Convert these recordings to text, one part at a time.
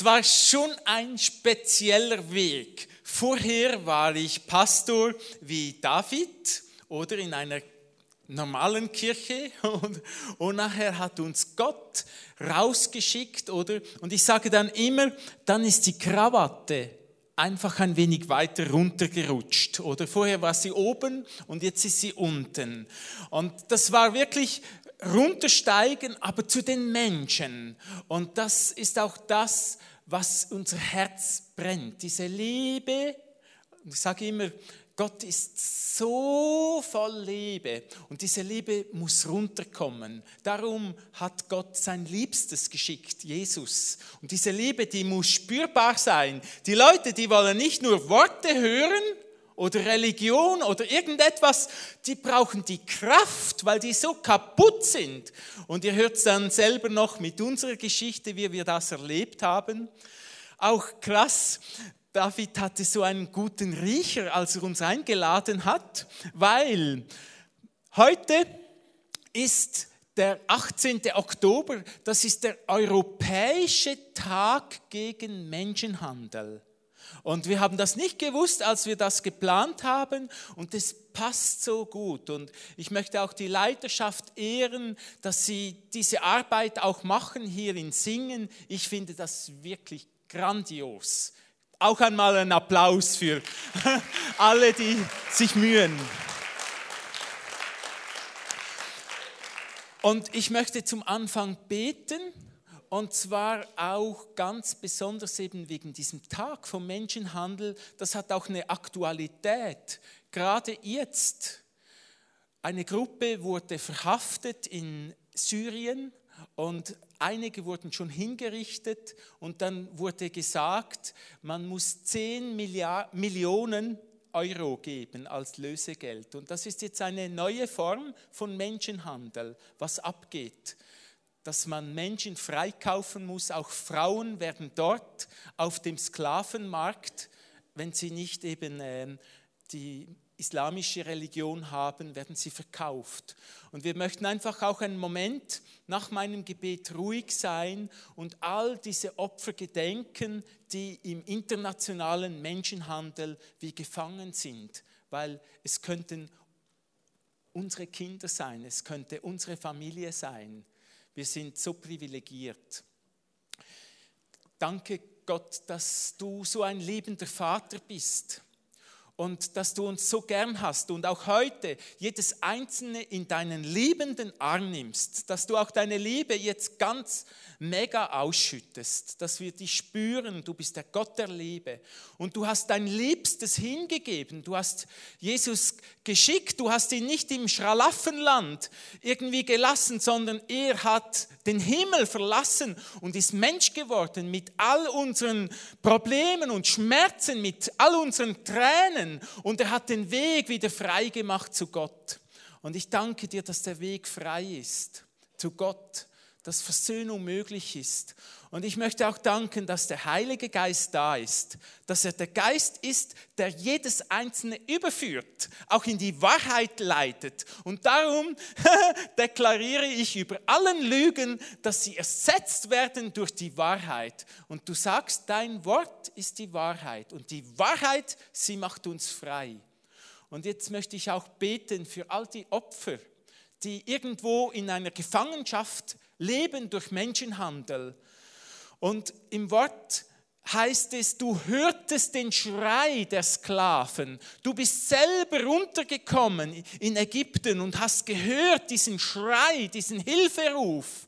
Es war schon ein spezieller Weg. Vorher war ich Pastor wie David oder in einer normalen Kirche und nachher hat uns Gott rausgeschickt, oder? Und ich sage dann immer, dann ist die Krawatte einfach ein wenig weiter runtergerutscht, oder? Vorher war sie oben und jetzt ist sie unten. Und das war wirklich runtersteigen, aber zu den Menschen. Und das ist auch das, was unser Herz brennt, diese Liebe. Ich sage immer, Gott ist so voll Liebe und diese Liebe muss runterkommen. Darum hat Gott sein Liebstes geschickt, Jesus. Und diese Liebe, die muss spürbar sein. Die Leute, die wollen nicht nur Worte hören oder Religion oder irgendetwas, die brauchen die Kraft, weil die so kaputt sind. Und ihr hört es dann selber noch mit unserer Geschichte, wie wir das erlebt haben. Auch krass. David hatte so einen guten Riecher, als er uns eingeladen hat, weil heute ist der 18. Oktober, das ist der Europäische Tag gegen Menschenhandel. Und wir haben das nicht gewusst, als wir das geplant haben, und das passt so gut. Und ich möchte auch die Leiterschaft ehren, dass sie diese Arbeit auch machen hier in Singen. Ich finde das wirklich grandios. Auch einmal einen Applaus für alle, die sich mühen. Und ich möchte zum Anfang beten, und zwar auch ganz besonders eben wegen diesem Tag vom Menschenhandel. Das hat auch eine Aktualität, gerade jetzt. Eine Gruppe wurde verhaftet in Syrien und einige wurden schon hingerichtet, und dann wurde gesagt, man muss 10 Millionen Euro geben als Lösegeld. Und das ist jetzt eine neue Form von Menschenhandel, was abgeht. Dass man Menschen freikaufen muss, auch Frauen werden dort auf dem Sklavenmarkt, wenn sie nicht eben die islamische Religion haben, werden sie verkauft. Und wir möchten einfach auch einen Moment nach meinem Gebet ruhig sein und all diese Opfer gedenken, die im internationalen Menschenhandel wie gefangen sind, weil es könnten unsere Kinder sein, es könnte unsere Familie sein. Wir sind so privilegiert. Danke Gott, dass du so ein liebender Vater bist. Und dass du uns so gern hast und auch heute jedes Einzelne in deinen liebenden Arm nimmst, dass du auch deine Liebe jetzt ganz mega ausschüttest, dass wir dich spüren, du bist der Gott der Liebe. Und du hast dein Liebstes hingegeben, du hast Jesus geschickt, du hast ihn nicht im Schlaraffenland irgendwie gelassen, sondern er hat den Himmel verlassen und ist Mensch geworden mit all unseren Problemen und Schmerzen, mit all unseren Tränen. Und er hat den Weg wieder frei gemacht zu Gott. Und ich danke dir, dass der Weg frei ist zu Gott, dass Versöhnung möglich ist. Und ich möchte auch danken, dass der Heilige Geist da ist, dass er der Geist ist, der jedes Einzelne überführt, auch in die Wahrheit leitet. Und darum deklariere ich über allen Lügen, dass sie ersetzt werden durch die Wahrheit. Und du sagst, dein Wort ist die Wahrheit. Und die Wahrheit, sie macht uns frei. Und jetzt möchte ich auch beten für all die Opfer, die irgendwo in einer Gefangenschaft leben durch Menschenhandel. Und im Wort heißt es, du hörtest den Schrei der Sklaven. Du bist selber runtergekommen in Ägypten und hast gehört diesen Schrei, diesen Hilferuf.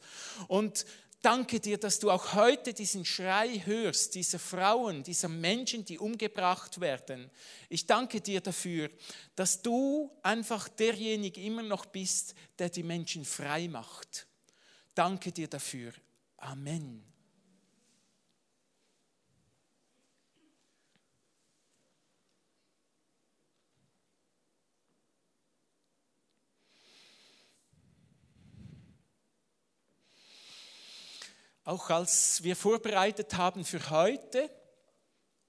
Und danke dir, dass du auch heute diesen Schrei hörst, dieser Frauen, dieser Menschen, die umgebracht werden. Ich danke dir dafür, dass du einfach derjenige immer noch bist, der die Menschen frei macht. Danke dir dafür. Amen. Auch als wir vorbereitet haben für heute,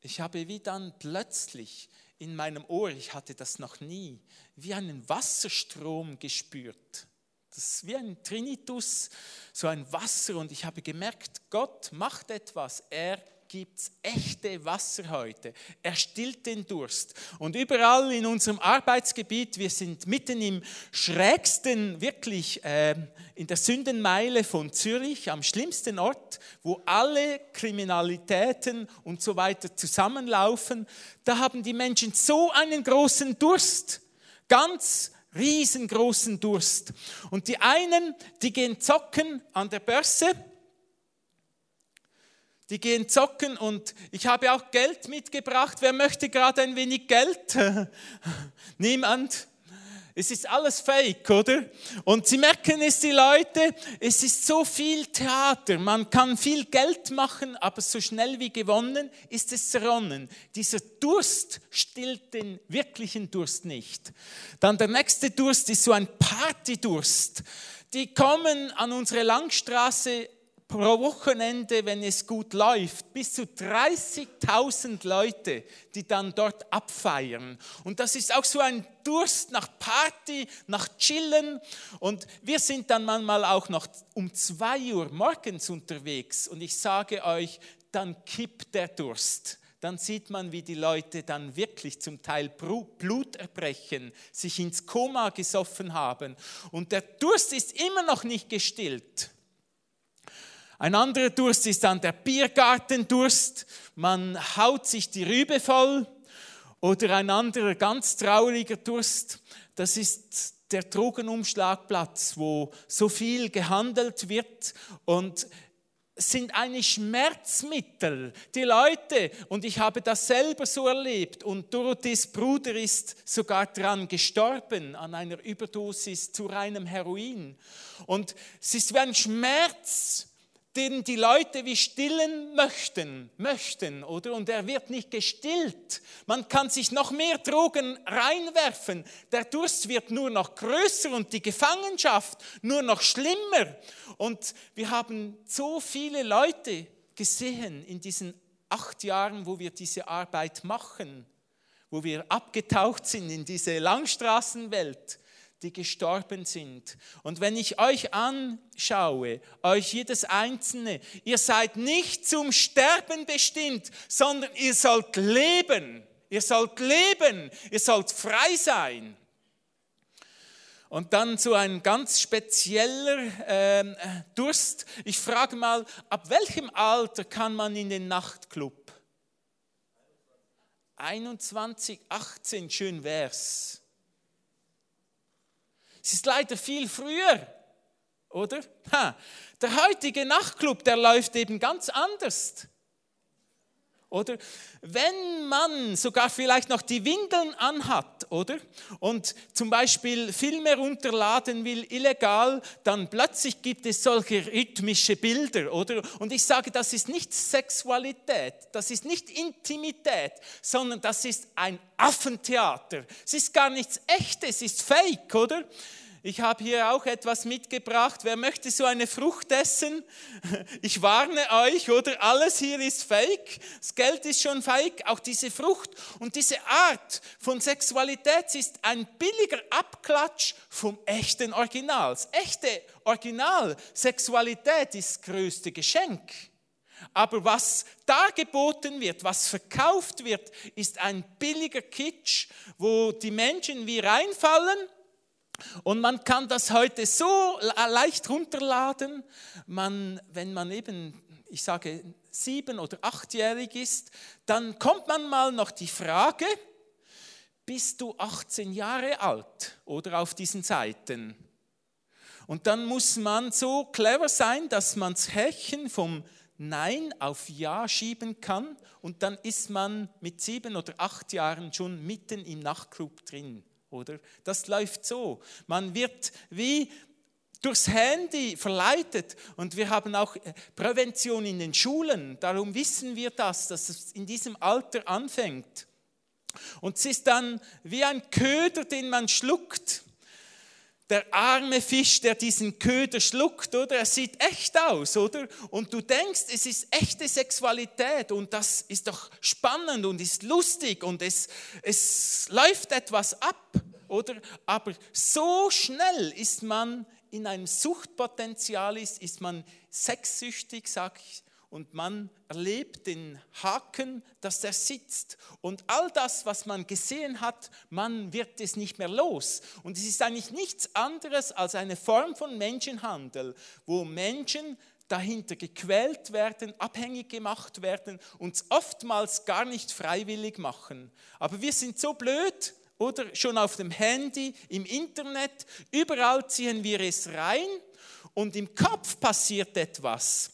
ich habe wie dann plötzlich in meinem Ohr, ich hatte das noch nie, wie einen Wasserstrom gespürt. Das ist wie ein Trinitus, so ein Wasser. Und ich habe gemerkt, Gott macht etwas. Er gibt es echte Wasser heute. Er stillt den Durst. Und überall in unserem Arbeitsgebiet, wir sind mitten im schrägsten, wirklich in der Sündenmeile von Zürich, am schlimmsten Ort, wo alle Kriminalitäten und so weiter zusammenlaufen. Da haben die Menschen so einen großen Durst, ganz riesengroßen Durst. Und die einen, die gehen zocken an der Börse. Die gehen zocken und ich habe auch Geld mitgebracht. Wer möchte gerade ein wenig Geld? Niemand. Es ist alles fake, oder? Und Sie merken es, die Leute, es ist so viel Theater. Man kann viel Geld machen, aber so schnell wie gewonnen ist es zerronnen. Dieser Durst stillt den wirklichen Durst nicht. Dann der nächste Durst ist so ein Partydurst. Die kommen an unsere Langstraße pro Wochenende, wenn es gut läuft, bis zu 30.000 Leute, die dann dort abfeiern. Und das ist auch so ein Durst nach Party, nach Chillen. Und wir sind dann manchmal auch noch um 2 Uhr morgens unterwegs. Und ich sage euch, dann kippt der Durst. Dann sieht man, wie die Leute dann wirklich zum Teil Bluterbrechen, sich ins Koma gesoffen haben. Und der Durst ist immer noch nicht gestillt. Ein anderer Durst ist dann der Biergartendurst. Man haut sich die Rübe voll. Oder ein anderer ganz trauriger Durst, das ist der Drogenumschlagplatz, wo so viel gehandelt wird und sind eigentlich Schmerzmittel. Die Leute, und ich habe das selber so erlebt, und Dorothees Bruder ist sogar daran gestorben, an einer Überdosis zu reinem Heroin. Und es ist wie ein Schmerz, den die Leute wie stillen möchten, oder? Und er wird nicht gestillt. Man kann sich noch mehr Drogen reinwerfen. Der Durst wird nur noch größer und die Gefangenschaft nur noch schlimmer. Und wir haben so viele Leute gesehen in diesen 8 Jahren, wo wir diese Arbeit machen, wo wir abgetaucht sind in diese Langstraßenwelt, die gestorben sind. Und wenn ich euch anschaue, euch jedes Einzelne, ihr seid nicht zum Sterben bestimmt, sondern ihr sollt leben. Ihr sollt leben. Ihr sollt frei sein. Und dann so ein ganz spezieller Durst. Ich frage mal, ab welchem Alter kann man in den Nachtclub? 21, 18, schön wär's. Es ist leider viel früher, oder? Der heutige Nachtclub, der läuft eben ganz anders, oder? Wenn man sogar vielleicht noch die Windeln anhat, oder? Und zum Beispiel Filme runterladen will, illegal, dann plötzlich gibt es solche rhythmische Bilder, oder? Und ich sage, das ist nicht Sexualität, das ist nicht Intimität, sondern das ist ein Affentheater. Es ist gar nichts Echtes, es ist Fake, oder? Ich habe hier auch etwas mitgebracht. Wer möchte so eine Frucht essen? Ich warne euch, oder? Alles hier ist fake. Das Geld ist schon fake, auch diese Frucht. Und diese Art von Sexualität ist ein billiger Abklatsch vom echten Original. Das echte Original, Sexualität ist das größte Geschenk. Aber was dargeboten wird, was verkauft wird, ist ein billiger Kitsch, wo die Menschen wie reinfallen. Und man kann das heute so leicht runterladen, wenn man eben, ich sage, 7- oder 8-jährig ist, dann kommt man mal noch die Frage, bist du 18 Jahre alt oder auf diesen Seiten? Und dann muss man so clever sein, dass man das Häkchen vom Nein auf Ja schieben kann und dann ist man mit 7 oder 8 Jahren schon mitten im Nachtclub drin. Oder? Das läuft so. Man wird wie durchs Handy verleitet. Und wir haben auch Prävention in den Schulen. Darum wissen wir das, dass es in diesem Alter anfängt. Und es ist dann wie ein Köder, den man schluckt. Der arme Fisch, der diesen Köder schluckt, oder? Er sieht echt aus, oder? Und du denkst, es ist echte Sexualität und das ist doch spannend und ist lustig und es läuft etwas ab, oder? Aber so schnell ist man in einem Suchtpotenzial ist, ist man sexsüchtig, sage ich, und man erlebt den Haken, dass der sitzt. Und all das, was man gesehen hat, man wird es nicht mehr los. Und es ist eigentlich nichts anderes als eine Form von Menschenhandel, wo Menschen dahinter gequält werden, abhängig gemacht werden und oftmals gar nicht freiwillig machen. Aber wir sind so blöd, oder schon auf dem Handy, im Internet, überall ziehen wir es rein und im Kopf passiert etwas.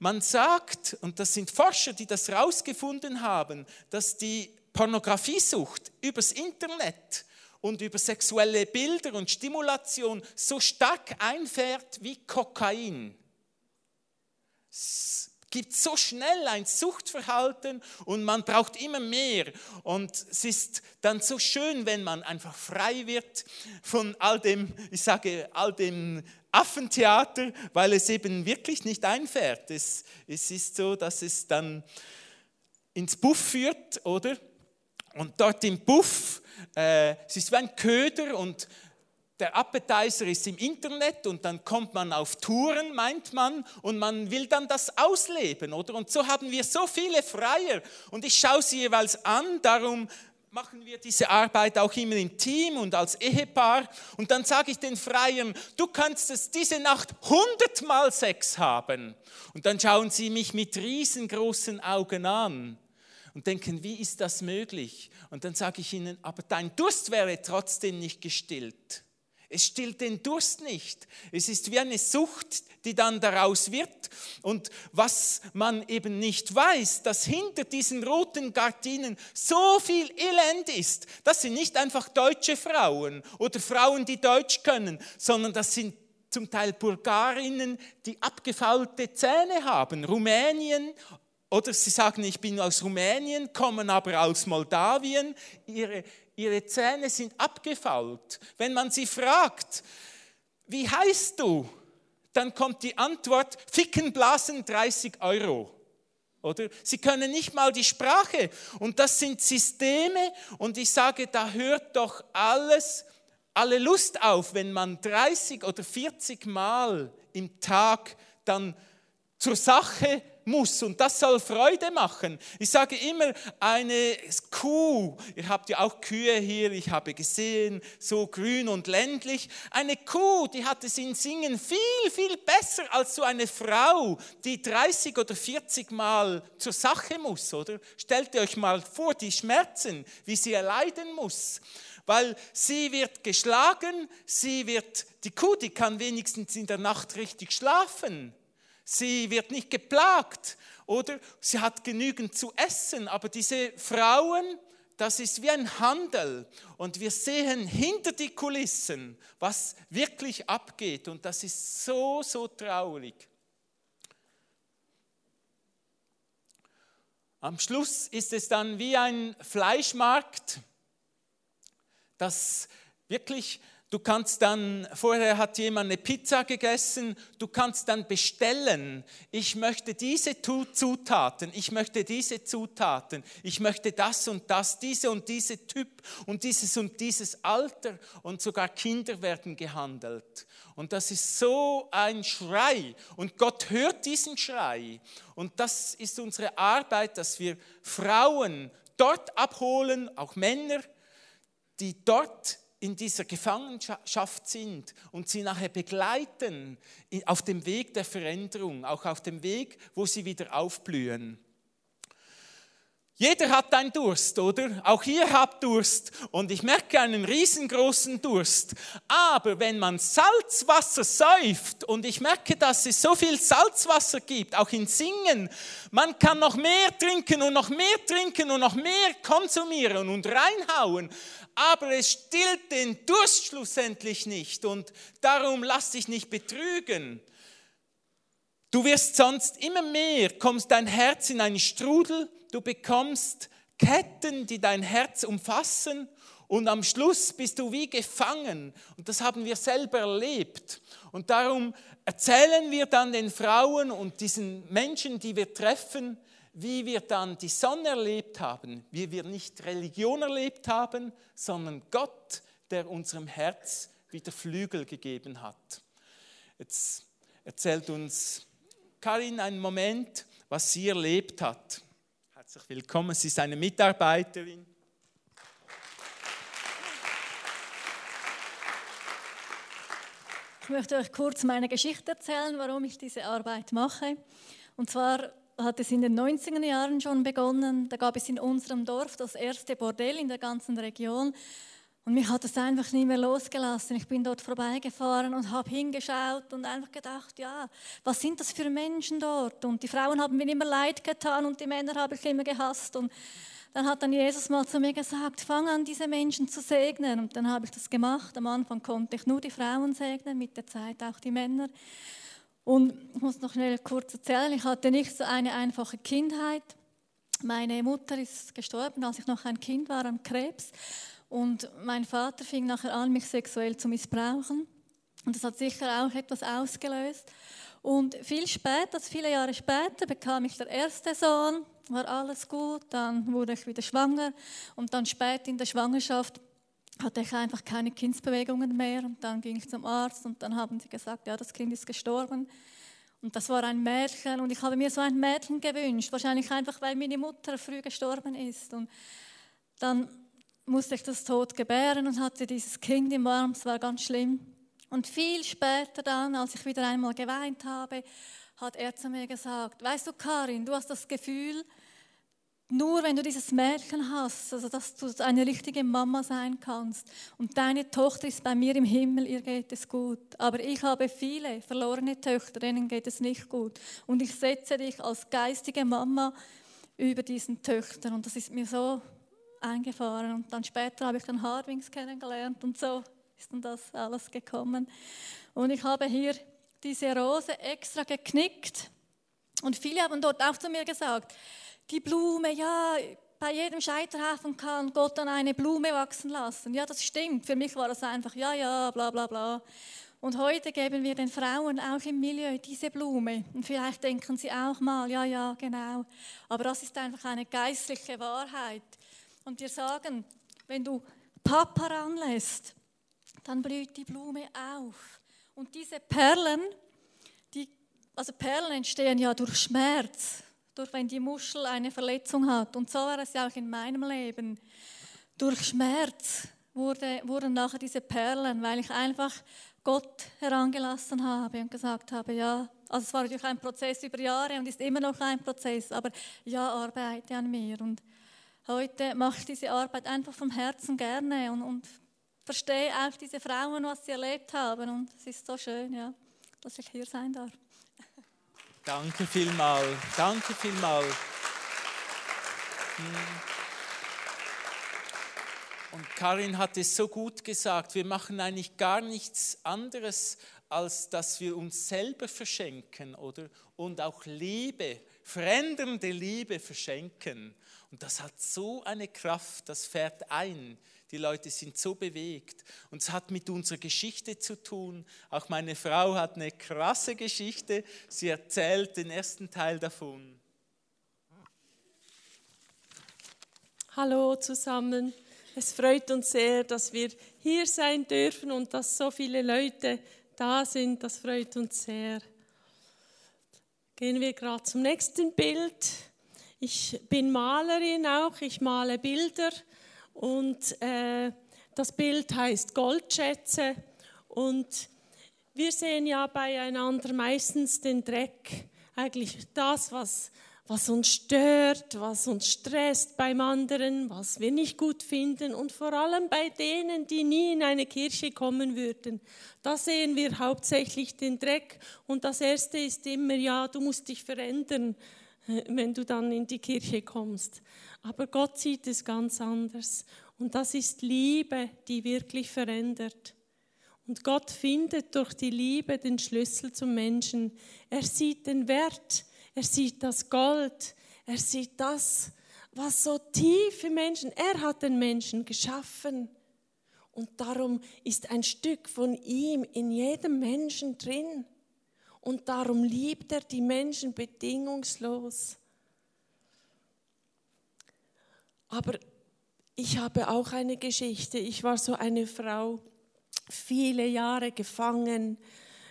Man sagt, und das sind Forscher, die das rausgefunden haben, dass die Pornografiesucht übers Internet und über sexuelle Bilder und Stimulation so stark einfährt wie Kokain. Es gibt so schnell ein Suchtverhalten und man braucht immer mehr. Und es ist dann so schön, wenn man einfach frei wird von all dem, all dem Affentheater, weil es eben wirklich nicht einfährt. Es ist so, dass es dann ins Puff führt, oder? Und dort im Puff, es ist wie ein Köder und der Appetizer ist im Internet und dann kommt man auf Touren, meint man, und man will dann das ausleben, oder? Und so haben wir so viele Freier und ich schaue sie jeweils an, darum machen wir diese Arbeit auch immer im Team und als Ehepaar und dann sage ich den Freiern, du kannst es diese Nacht 100-mal Sex haben und dann schauen sie mich mit riesengroßen Augen an. Und denken, wie ist das möglich? Und dann sage ich ihnen, aber dein Durst wäre trotzdem nicht gestillt. Es stillt den Durst nicht. Es ist wie eine Sucht, die dann daraus wird. Und was man eben nicht weiß, dass hinter diesen roten Gardinen so viel Elend ist. Das sind nicht einfach deutsche Frauen oder Frauen, die Deutsch können, sondern das sind zum Teil Bulgarinnen, die abgefaulte Zähne haben, Rumänien. Oder sie sagen, ich bin aus Rumänien, kommen aber aus Moldawien. Ihre Zähne sind abgefault. Wenn man sie fragt, wie heißt du? Dann kommt die Antwort, ficken, blasen, 30€. Oder? Sie können nicht mal die Sprache. Und das sind Systeme. Und ich sage, da hört doch alle Lust auf, wenn man 30 oder 40 Mal im Tag dann zur Sache muss und das soll Freude machen. Ich sage immer, eine Kuh, ihr habt ja auch Kühe hier, ich habe gesehen, so grün und ländlich, eine Kuh, die hat es in Singen viel, viel besser als so eine Frau, die 30 oder 40 Mal zur Sache muss, oder? Stellt ihr euch mal vor, die Schmerzen, wie sie erleiden muss. Weil sie wird geschlagen, die Kuh, die kann wenigstens in der Nacht richtig schlafen. Sie wird nicht geplagt, oder? Sie hat genügend zu essen, aber diese Frauen, das ist wie ein Handel und wir sehen hinter die Kulissen, was wirklich abgeht und das ist so, so traurig. Am Schluss ist es dann wie ein Fleischmarkt, das wirklich... Du kannst dann, vorher hat jemand eine Pizza gegessen, du kannst dann bestellen, ich möchte diese Zutaten, ich möchte das und das, diese und diese Typ und dieses Alter und sogar Kinder werden gehandelt. Und das ist so ein Schrei und Gott hört diesen Schrei und das ist unsere Arbeit, dass wir Frauen dort abholen, auch Männer, die dort in dieser Gefangenschaft sind und sie nachher begleiten auf dem Weg der Veränderung, auch auf dem Weg, wo sie wieder aufblühen. Jeder hat einen Durst, oder? Auch ihr habt Durst und ich merke einen riesengroßen Durst. Aber wenn man Salzwasser säuft und ich merke, dass es so viel Salzwasser gibt, auch in Singen, man kann noch mehr trinken und noch mehr trinken und noch mehr konsumieren und reinhauen, aber es stillt den Durst schlussendlich nicht und darum lass dich nicht betrügen. Du wirst sonst immer mehr, kommst dein Herz in einen Strudel, du bekommst Ketten, die dein Herz umfassen und am Schluss bist du wie gefangen. Und das haben wir selber erlebt. Und darum erzählen wir dann den Frauen und diesen Menschen, die wir treffen, wie wir dann die Sonne erlebt haben, wie wir nicht Religion erlebt haben, sondern Gott, der unserem Herz wieder Flügel gegeben hat. Jetzt erzählt uns Karin einen Moment, was sie erlebt hat. Herzlich willkommen, sie ist eine Mitarbeiterin. Ich möchte euch kurz meine Geschichte erzählen, warum ich diese Arbeit mache. Und zwar hat es in den 90er Jahren schon begonnen. Da gab es in unserem Dorf das erste Bordell in der ganzen Region. Und mich hat es einfach nicht mehr losgelassen. Ich bin dort vorbeigefahren und habe hingeschaut und einfach gedacht, ja, was sind das für Menschen dort? Und die Frauen haben mir immer leid getan und die Männer habe ich immer gehasst. Und dann hat dann Jesus mal zu mir gesagt, fang an, diese Menschen zu segnen. Und dann habe ich das gemacht. Am Anfang konnte ich nur die Frauen segnen, mit der Zeit auch die Männer. Und ich muss noch schnell kurz erzählen, ich hatte nicht so eine einfache Kindheit. Meine Mutter ist gestorben, als ich noch ein Kind war, an Krebs. Und mein Vater fing nachher an, mich sexuell zu missbrauchen. Und das hat sicher auch etwas ausgelöst. Und viel später, viele Jahre später, bekam ich den ersten Sohn. War alles gut, dann wurde ich wieder schwanger und dann spät in der Schwangerschaft hatte ich einfach keine Kindsbewegungen mehr und dann ging ich zum Arzt und dann haben sie gesagt, ja, das Kind ist gestorben und das war ein Mädchen und ich habe mir so ein Mädchen gewünscht, wahrscheinlich einfach, weil meine Mutter früh gestorben ist und dann musste ich das tot gebären und hatte dieses Kind im Arm, es war ganz schlimm und viel später dann, als ich wieder einmal geweint habe, hat er zu mir gesagt, weißt du Karin, du hast das Gefühl, nur wenn du dieses Mädchen hast, also dass du eine richtige Mama sein kannst und deine Tochter ist bei mir im Himmel, ihr geht es gut. Aber ich habe viele verlorene Töchter, denen geht es nicht gut und ich setze dich als geistige Mama über diesen Töchtern und das ist mir so eingefahren und dann später habe ich dann Harwings kennengelernt und so ist dann das alles gekommen und ich habe hier diese Rose extra geknickt und viele haben dort auch zu mir gesagt, die Blume, ja, bei jedem Scheiterhaufen kann Gott dann eine Blume wachsen lassen. Ja, das stimmt, für mich war das einfach, ja, bla bla bla. Und heute geben wir den Frauen auch im Milieu diese Blume und vielleicht denken sie auch mal, ja, genau. Aber das ist einfach eine geistliche Wahrheit. Und wir sagen, wenn du Papa ranlässt, dann blüht die Blume auf. Und diese Perlen, Perlen entstehen ja durch Schmerz, durch wenn die Muschel eine Verletzung hat. Und so war es ja auch in meinem Leben. Durch Schmerz wurden nachher diese Perlen, weil ich einfach Gott herangelassen habe und gesagt habe, ja, also es war natürlich ein Prozess über Jahre und ist immer noch ein Prozess, aber ja, arbeite an mir. Und heute mache ich diese Arbeit einfach vom Herzen gerne und verstehe auch diese Frauen, was sie erlebt haben. Und es ist so schön, ja, dass ich hier sein darf. Danke vielmals. Und Karin hat es so gut gesagt, wir machen eigentlich gar nichts anderes, als dass wir uns selber verschenken, oder? Und auch Liebe, verändernde Liebe verschenken. Und das hat so eine Kraft, das fährt ein. Die Leute sind so bewegt und es hat mit unserer Geschichte zu tun. Auch meine Frau hat eine krasse Geschichte, sie erzählt den ersten Teil davon. Hallo zusammen, es freut uns sehr, dass wir hier sein dürfen und dass so viele Leute da sind, das freut uns sehr. Gehen wir gerade zum nächsten Bild. Ich bin Malerin auch, ich male Bilder. Und das Bild heißt Goldschätze und wir sehen ja beieinander meistens den Dreck, eigentlich das, was uns stört, was uns stresst beim anderen, was wir nicht gut finden und vor allem bei denen, die nie in eine Kirche kommen würden. Da sehen wir hauptsächlich den Dreck und das Erste ist immer, ja, du musst dich verändern, wenn du dann in die Kirche kommst. Aber Gott sieht es ganz anders. Und das ist Liebe, die wirklich verändert. Und Gott findet durch die Liebe den Schlüssel zum Menschen. Er sieht den Wert, er sieht das Gold, er sieht das, was so tief im Menschen, er hat den Menschen geschaffen. Und darum ist ein Stück von ihm in jedem Menschen drin. Und darum liebt er die Menschen bedingungslos. Aber ich habe auch eine Geschichte. Ich war so eine Frau, viele Jahre gefangen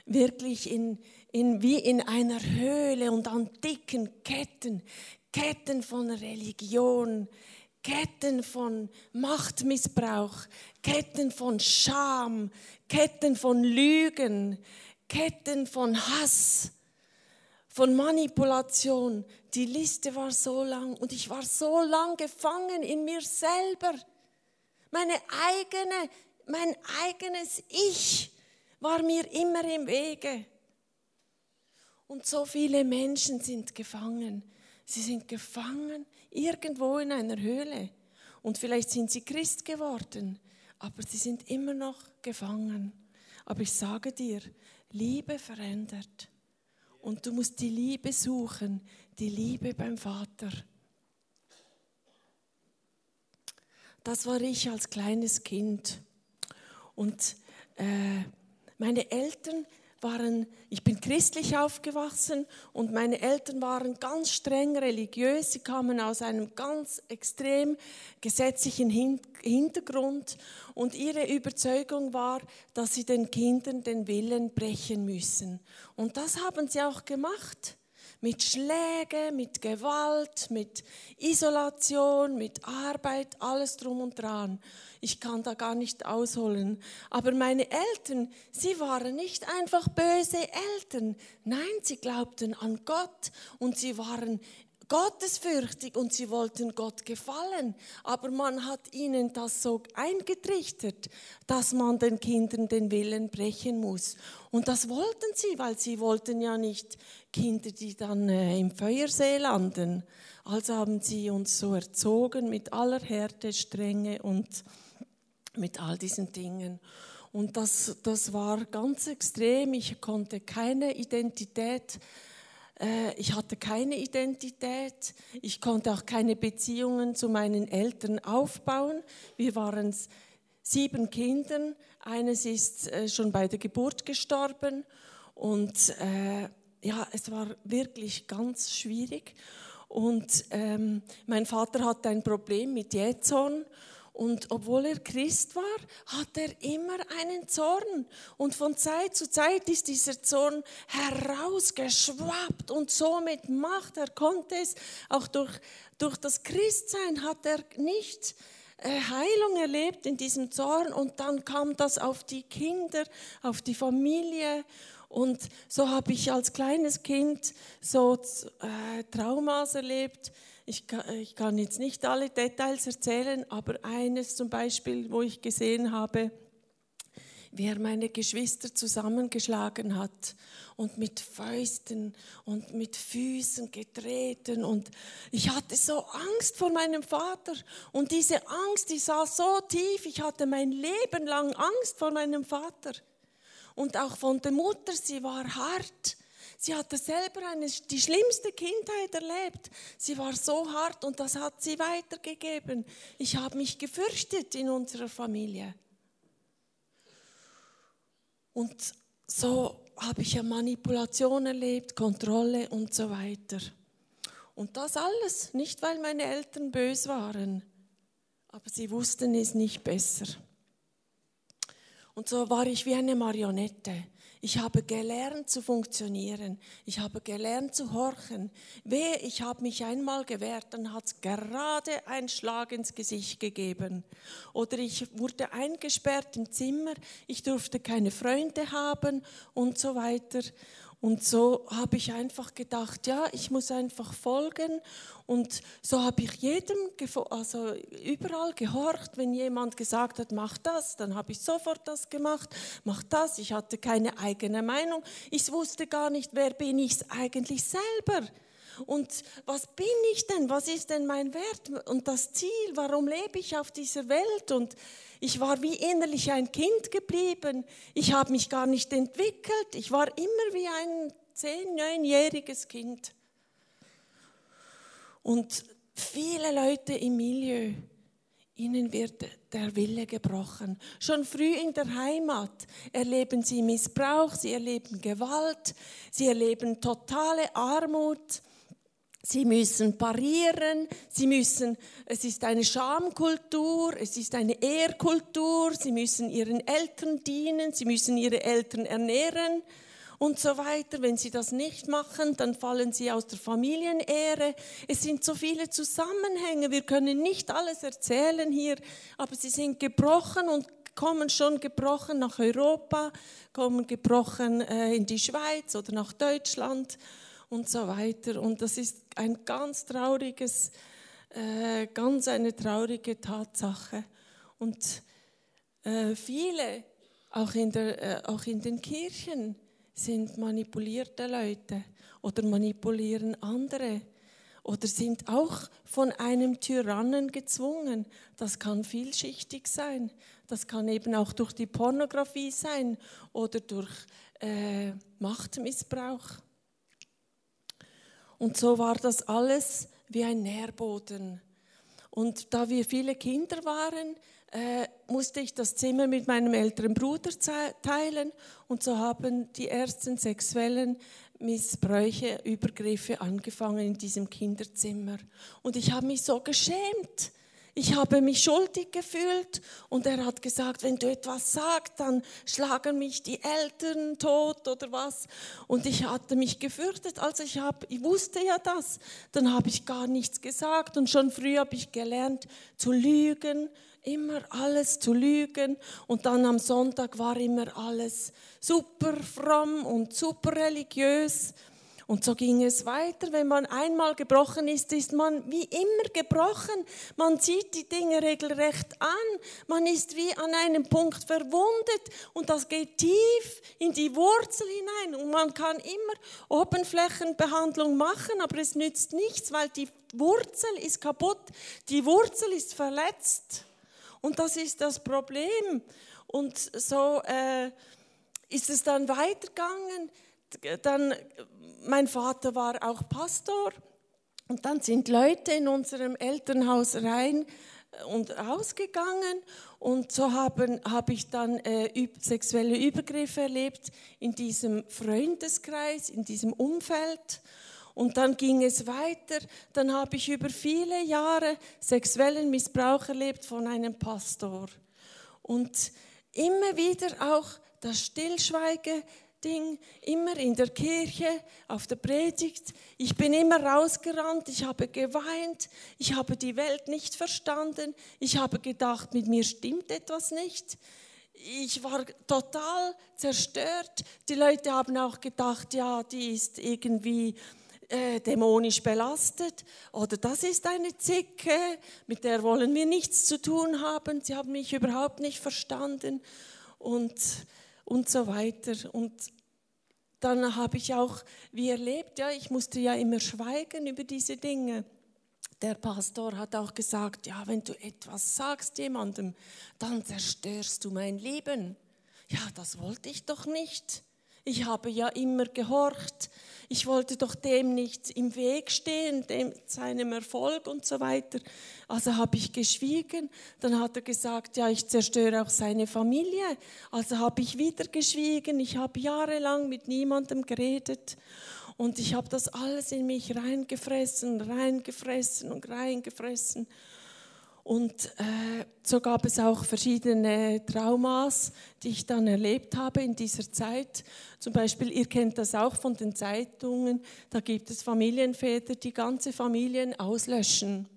wirklich wie in einer Höhle und an dicken Ketten, Ketten von Religion, Ketten von Machtmissbrauch, Ketten von Scham, Ketten von Lügen, Ketten von Hass, von Manipulation. Die Liste war so lang und ich war so lang gefangen in mir selber. Mein eigenes Ich war mir immer im Wege. Und so viele Menschen sind gefangen. Sie sind gefangen irgendwo in einer Höhle. Und vielleicht sind sie Christ geworden, aber sie sind immer noch gefangen. Aber ich sage dir, Liebe verändert. Und du musst die Liebe suchen, die Liebe beim Vater. Das war ich als kleines Kind. Und meine Eltern waren, ich bin christlich aufgewachsen und meine Eltern waren ganz streng religiös. Sie kamen aus einem ganz extrem gesetzlichen Hintergrund und ihre Überzeugung war, dass sie den Kindern den Willen brechen müssen. Und das haben sie auch gemacht. Mit Schlägen, mit Gewalt, mit Isolation, mit Arbeit, alles drum und dran. Ich kann da gar nicht ausholen. Aber meine Eltern, sie waren nicht einfach böse Eltern. Nein, sie glaubten an Gott und sie waren gottesfürchtig und sie wollten Gott gefallen. Aber man hat ihnen das so eingetrichtert, dass man den Kindern den Willen brechen muss. Und das wollten sie, weil sie wollten ja nicht Kinder, die dann im Feuersee landen. Also haben sie uns so erzogen mit aller Härte, Strenge und mit all diesen Dingen. Und das war ganz extrem. Ich konnte keine Identität Ich hatte keine Identität, ich konnte auch keine Beziehungen zu meinen Eltern aufbauen. Wir waren 7 Kinder, eines ist schon bei der Geburt gestorben und ja, es war wirklich ganz schwierig. Und mein Vater hatte ein Problem mit Jähzorn. Und obwohl er Christ war, hat er immer einen Zorn. Und von Zeit zu Zeit ist dieser Zorn herausgeschwappt und so mit Macht. Er konnte es, auch durch das Christsein hat er nicht Heilung erlebt in diesem Zorn. Und dann kam das auf die Kinder, auf die Familie. Und so habe ich als kleines Kind so Traumas erlebt. Ich kann jetzt nicht alle Details erzählen, aber eines zum Beispiel, wo ich gesehen habe, wie er meine Geschwister zusammengeschlagen hat und mit Fäusten und mit Füßen getreten. Und ich hatte so Angst vor meinem Vater. Und diese Angst, die saß so tief, ich hatte mein Leben lang Angst vor meinem Vater. Und auch von der Mutter, sie war hart. Sie hatte selber die schlimmste Kindheit erlebt. Sie war so hart und das hat sie weitergegeben. Ich habe mich gefürchtet in unserer Familie. Und so habe ich ja Manipulation erlebt, Kontrolle und so weiter. Und das alles, nicht weil meine Eltern böse waren, aber sie wussten es nicht besser. Und so war ich wie eine Marionette. Ich habe gelernt zu funktionieren. Ich habe gelernt zu horchen. Wehe, ich habe mich einmal gewehrt, dann hat es gerade einen Schlag ins Gesicht gegeben. Oder ich wurde eingesperrt im Zimmer, ich durfte keine Freunde haben und so weiter. Und so habe ich einfach gedacht, ja, ich muss einfach folgen. Und so habe ich jedem, also überall gehorcht, wenn jemand gesagt hat, mach das, dann habe ich sofort das gemacht, mach das. Ich hatte keine eigene Meinung. Ich wusste gar nicht, wer bin ich eigentlich selber? Und was bin ich denn? Was ist denn mein Wert und das Ziel? Warum lebe ich auf dieser Welt? Und ich war wie innerlich ein Kind geblieben. Ich habe mich gar nicht entwickelt. Ich war immer wie ein 10-, 9-jähriges Kind. Und viele Leute im Milieu, ihnen wird der Wille gebrochen. Schon früh in der Heimat erleben sie Missbrauch, sie erleben Gewalt, sie erleben totale Armut. Sie müssen parieren, es ist eine Schamkultur, es ist eine Ehrkultur, sie müssen ihren Eltern dienen, sie müssen ihre Eltern ernähren und so weiter. Wenn sie das nicht machen, dann fallen sie aus der Familienehre. Es sind so viele Zusammenhänge, wir können nicht alles erzählen hier, aber sie sind gebrochen und kommen schon gebrochen nach Europa, kommen gebrochen in die Schweiz oder nach Deutschland und so weiter. Und das ist ein ganz trauriges, ganz eine traurige Tatsache. Und viele, auch in den Kirchen, sind manipulierte Leute oder manipulieren andere oder sind auch von einem Tyrannen gezwungen. Das kann vielschichtig sein. Das kann eben auch durch die Pornografie sein oder durch Machtmissbrauch. Und so war das alles wie ein Nährboden. Und da wir viele Kinder waren, musste ich das Zimmer mit meinem älteren Bruder teilen. Und so haben die ersten sexuellen Missbräuche, Übergriffe angefangen in diesem Kinderzimmer. Und ich habe mich so geschämt. Ich habe mich schuldig gefühlt. Und er hat gesagt, wenn du etwas sagst, dann schlagen mich die Eltern tot oder was. Und ich hatte mich gefürchtet. Also ich wusste ja das. Dann habe ich gar nichts gesagt. Und schon früh habe ich gelernt zu lügen. Immer alles zu lügen, und dann am Sonntag war immer alles super fromm und super religiös. Und so ging es weiter. Wenn man einmal gebrochen ist, ist man wie immer gebrochen. Man zieht die Dinge regelrecht an. Man ist wie an einem Punkt verwundet und das geht tief in die Wurzel hinein. Und man kann immer Oberflächenbehandlung machen, aber es nützt nichts, weil die Wurzel ist kaputt, die Wurzel ist verletzt. Und das ist das Problem. Und so ist es dann weitergegangen. Dann, mein Vater war auch Pastor. Und dann sind Leute in unserem Elternhaus rein und rausgegangen. Und so habe ich dann sexuelle Übergriffe erlebt in diesem Freundeskreis, in diesem Umfeld. Und dann ging es weiter, dann habe ich über viele Jahre sexuellen Missbrauch erlebt von einem Pastor. Und immer wieder auch das Stillschweige-Ding, immer in der Kirche, auf der Predigt. Ich bin immer rausgerannt, ich habe geweint, ich habe die Welt nicht verstanden, ich habe gedacht, mit mir stimmt etwas nicht. Ich war total zerstört. Die Leute haben auch gedacht, ja, die ist irgendwie dämonisch belastet oder das ist eine Zicke, mit der wollen wir nichts zu tun haben, sie haben mich überhaupt nicht verstanden und so weiter. Und dann habe ich auch, wie erlebt, ja, ich musste ja immer schweigen über diese Dinge. Der Pastor hat auch gesagt, ja, wenn du etwas sagst jemandem, dann zerstörst du mein Leben. Ja, das wollte ich doch nicht. Ich habe ja immer gehorcht. Ich wollte doch dem nicht im Weg stehen, dem, seinem Erfolg und so weiter. Also habe ich geschwiegen. Dann hat er gesagt, ja, ich zerstöre auch seine Familie. Also habe ich wieder geschwiegen. Ich habe jahrelang mit niemandem geredet. Und ich habe das alles in mich reingefressen. Und so gab es auch verschiedene Traumas, die ich dann erlebt habe in dieser Zeit. Zum Beispiel, ihr kennt das auch von den Zeitungen, da gibt es Familienväter, die ganze Familien auslöschen.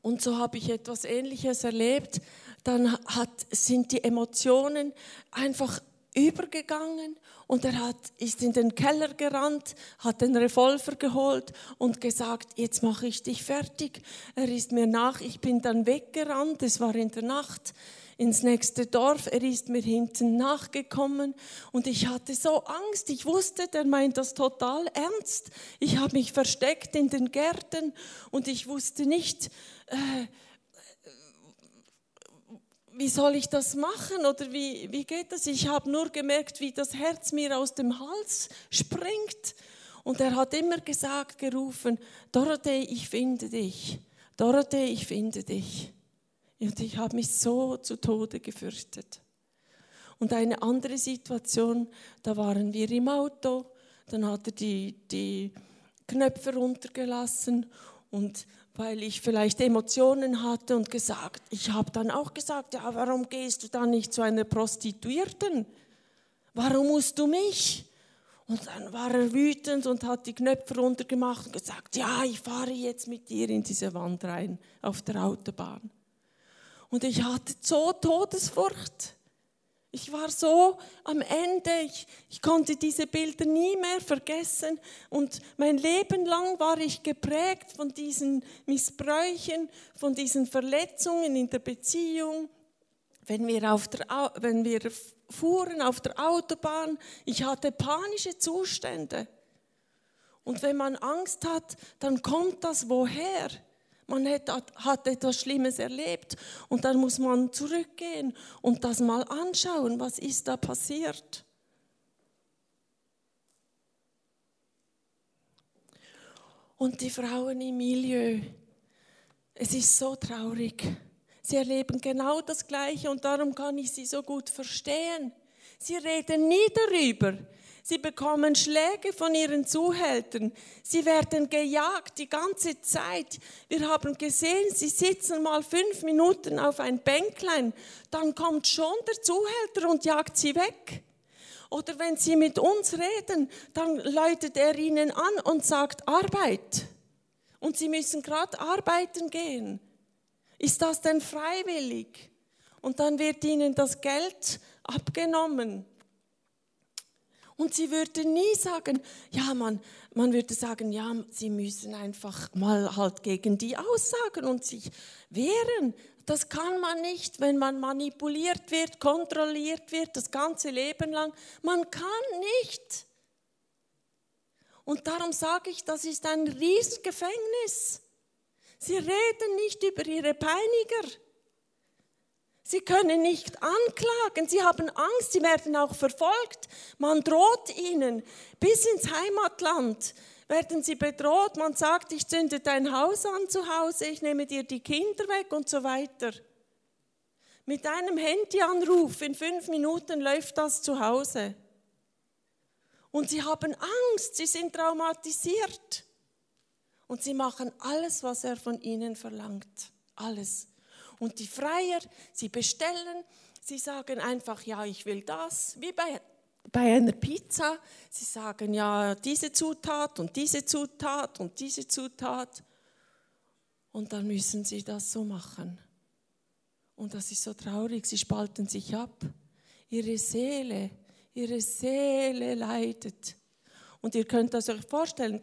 Und so habe ich etwas Ähnliches erlebt. Dann sind die Emotionen einfach übergegangen und er ist in den Keller gerannt, hat den Revolver geholt und gesagt, jetzt mache ich dich fertig. Er ist mir nach, ich bin dann weggerannt, es war in der Nacht, ins nächste Dorf, er ist mir hinten nachgekommen und ich hatte so Angst, ich wusste, der meint das total ernst. Ich habe mich versteckt in den Gärten und ich wusste nicht, wie soll ich das machen oder wie geht das? Ich habe nur gemerkt, wie das Herz mir aus dem Hals springt. Und er hat immer gesagt, gerufen, Dorothee, ich finde dich. Dorothee, ich finde dich. Und ich habe mich so zu Tode gefürchtet. Und eine andere Situation, da waren wir im Auto, dann hat er die Knöpfe runtergelassen und weil ich vielleicht Emotionen hatte und gesagt, ich habe dann auch gesagt, ja, warum gehst du dann nicht zu einer Prostituierten? warum musst du mich? Und dann war er wütend und hat die Knöpfe runtergemacht und gesagt, ja, ich fahre jetzt mit dir in diese Wand rein auf der Autobahn. Und ich hatte so Todesfurcht. Ich war so am Ende, ich konnte diese Bilder nie mehr vergessen. Und mein Leben lang war ich geprägt von diesen Missbräuchen, von diesen Verletzungen in der Beziehung. Wenn wir fuhren auf der Autobahn, ich hatte panische Zustände. Und wenn man Angst hat, dann kommt das woher? Man hat etwas Schlimmes erlebt und dann muss man zurückgehen und das mal anschauen, was ist da passiert. Und die Frauen im Milieu, es ist so traurig. Sie erleben genau das Gleiche und darum kann ich sie so gut verstehen. Sie reden nie darüber. Sie bekommen Schläge von ihren Zuhältern. Sie werden gejagt die ganze Zeit. Wir haben gesehen, sie sitzen mal 5 Minuten auf ein Bänklein. Dann kommt schon der Zuhälter und jagt sie weg. Oder wenn sie mit uns reden, dann läutet er ihnen an und sagt Arbeit. Und sie müssen gerade arbeiten gehen. Ist das denn freiwillig? Und dann wird ihnen das Geld abgenommen. Und sie würden nie sagen, ja, man würde sagen, ja, sie müssen einfach mal halt gegen die aussagen und sich wehren. Das kann man nicht, wenn man manipuliert wird, kontrolliert wird, das ganze Leben lang. Man kann nicht. Und darum sage ich, das ist ein Riesengefängnis. Sie reden nicht über ihre Peiniger. Sie können nicht anklagen. Sie haben Angst, sie werden auch verfolgt. Man droht ihnen. Bis ins Heimatland werden sie bedroht. Man sagt, ich zünde dein Haus an zu Hause, ich nehme dir die Kinder weg und so weiter. Mit einem Handyanruf in 5 Minuten läuft das zu Hause. Und sie haben Angst, sie sind traumatisiert. Und sie machen alles, was er von ihnen verlangt. Alles. Und die Freier, sie bestellen, sie sagen einfach, ja, ich will das. Wie bei einer Pizza. Sie sagen, ja, diese Zutat und diese Zutat und diese Zutat. Und dann müssen sie das so machen. Und das ist so traurig, sie spalten sich ab. Ihre Seele leidet. Und ihr könnt das euch vorstellen,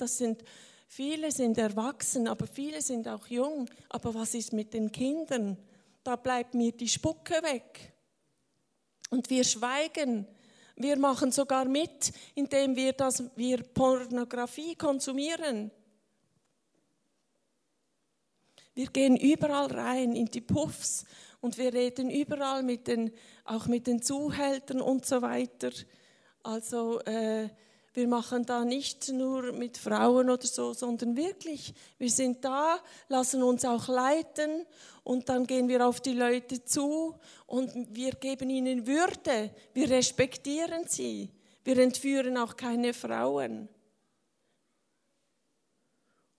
Viele sind erwachsen, aber viele sind auch jung. Aber was ist mit den Kindern? Da bleibt mir die Spucke weg. Und wir schweigen. Wir machen sogar mit, indem wir Pornografie konsumieren. Wir gehen überall rein, in die Puffs. Und wir reden überall, auch mit den Zuhältern und so weiter. Also, wir machen da nicht nur mit Frauen oder so, sondern wirklich, wir sind da, lassen uns auch leiten und dann gehen wir auf die Leute zu und wir geben ihnen Würde, wir respektieren sie, wir entführen auch keine Frauen.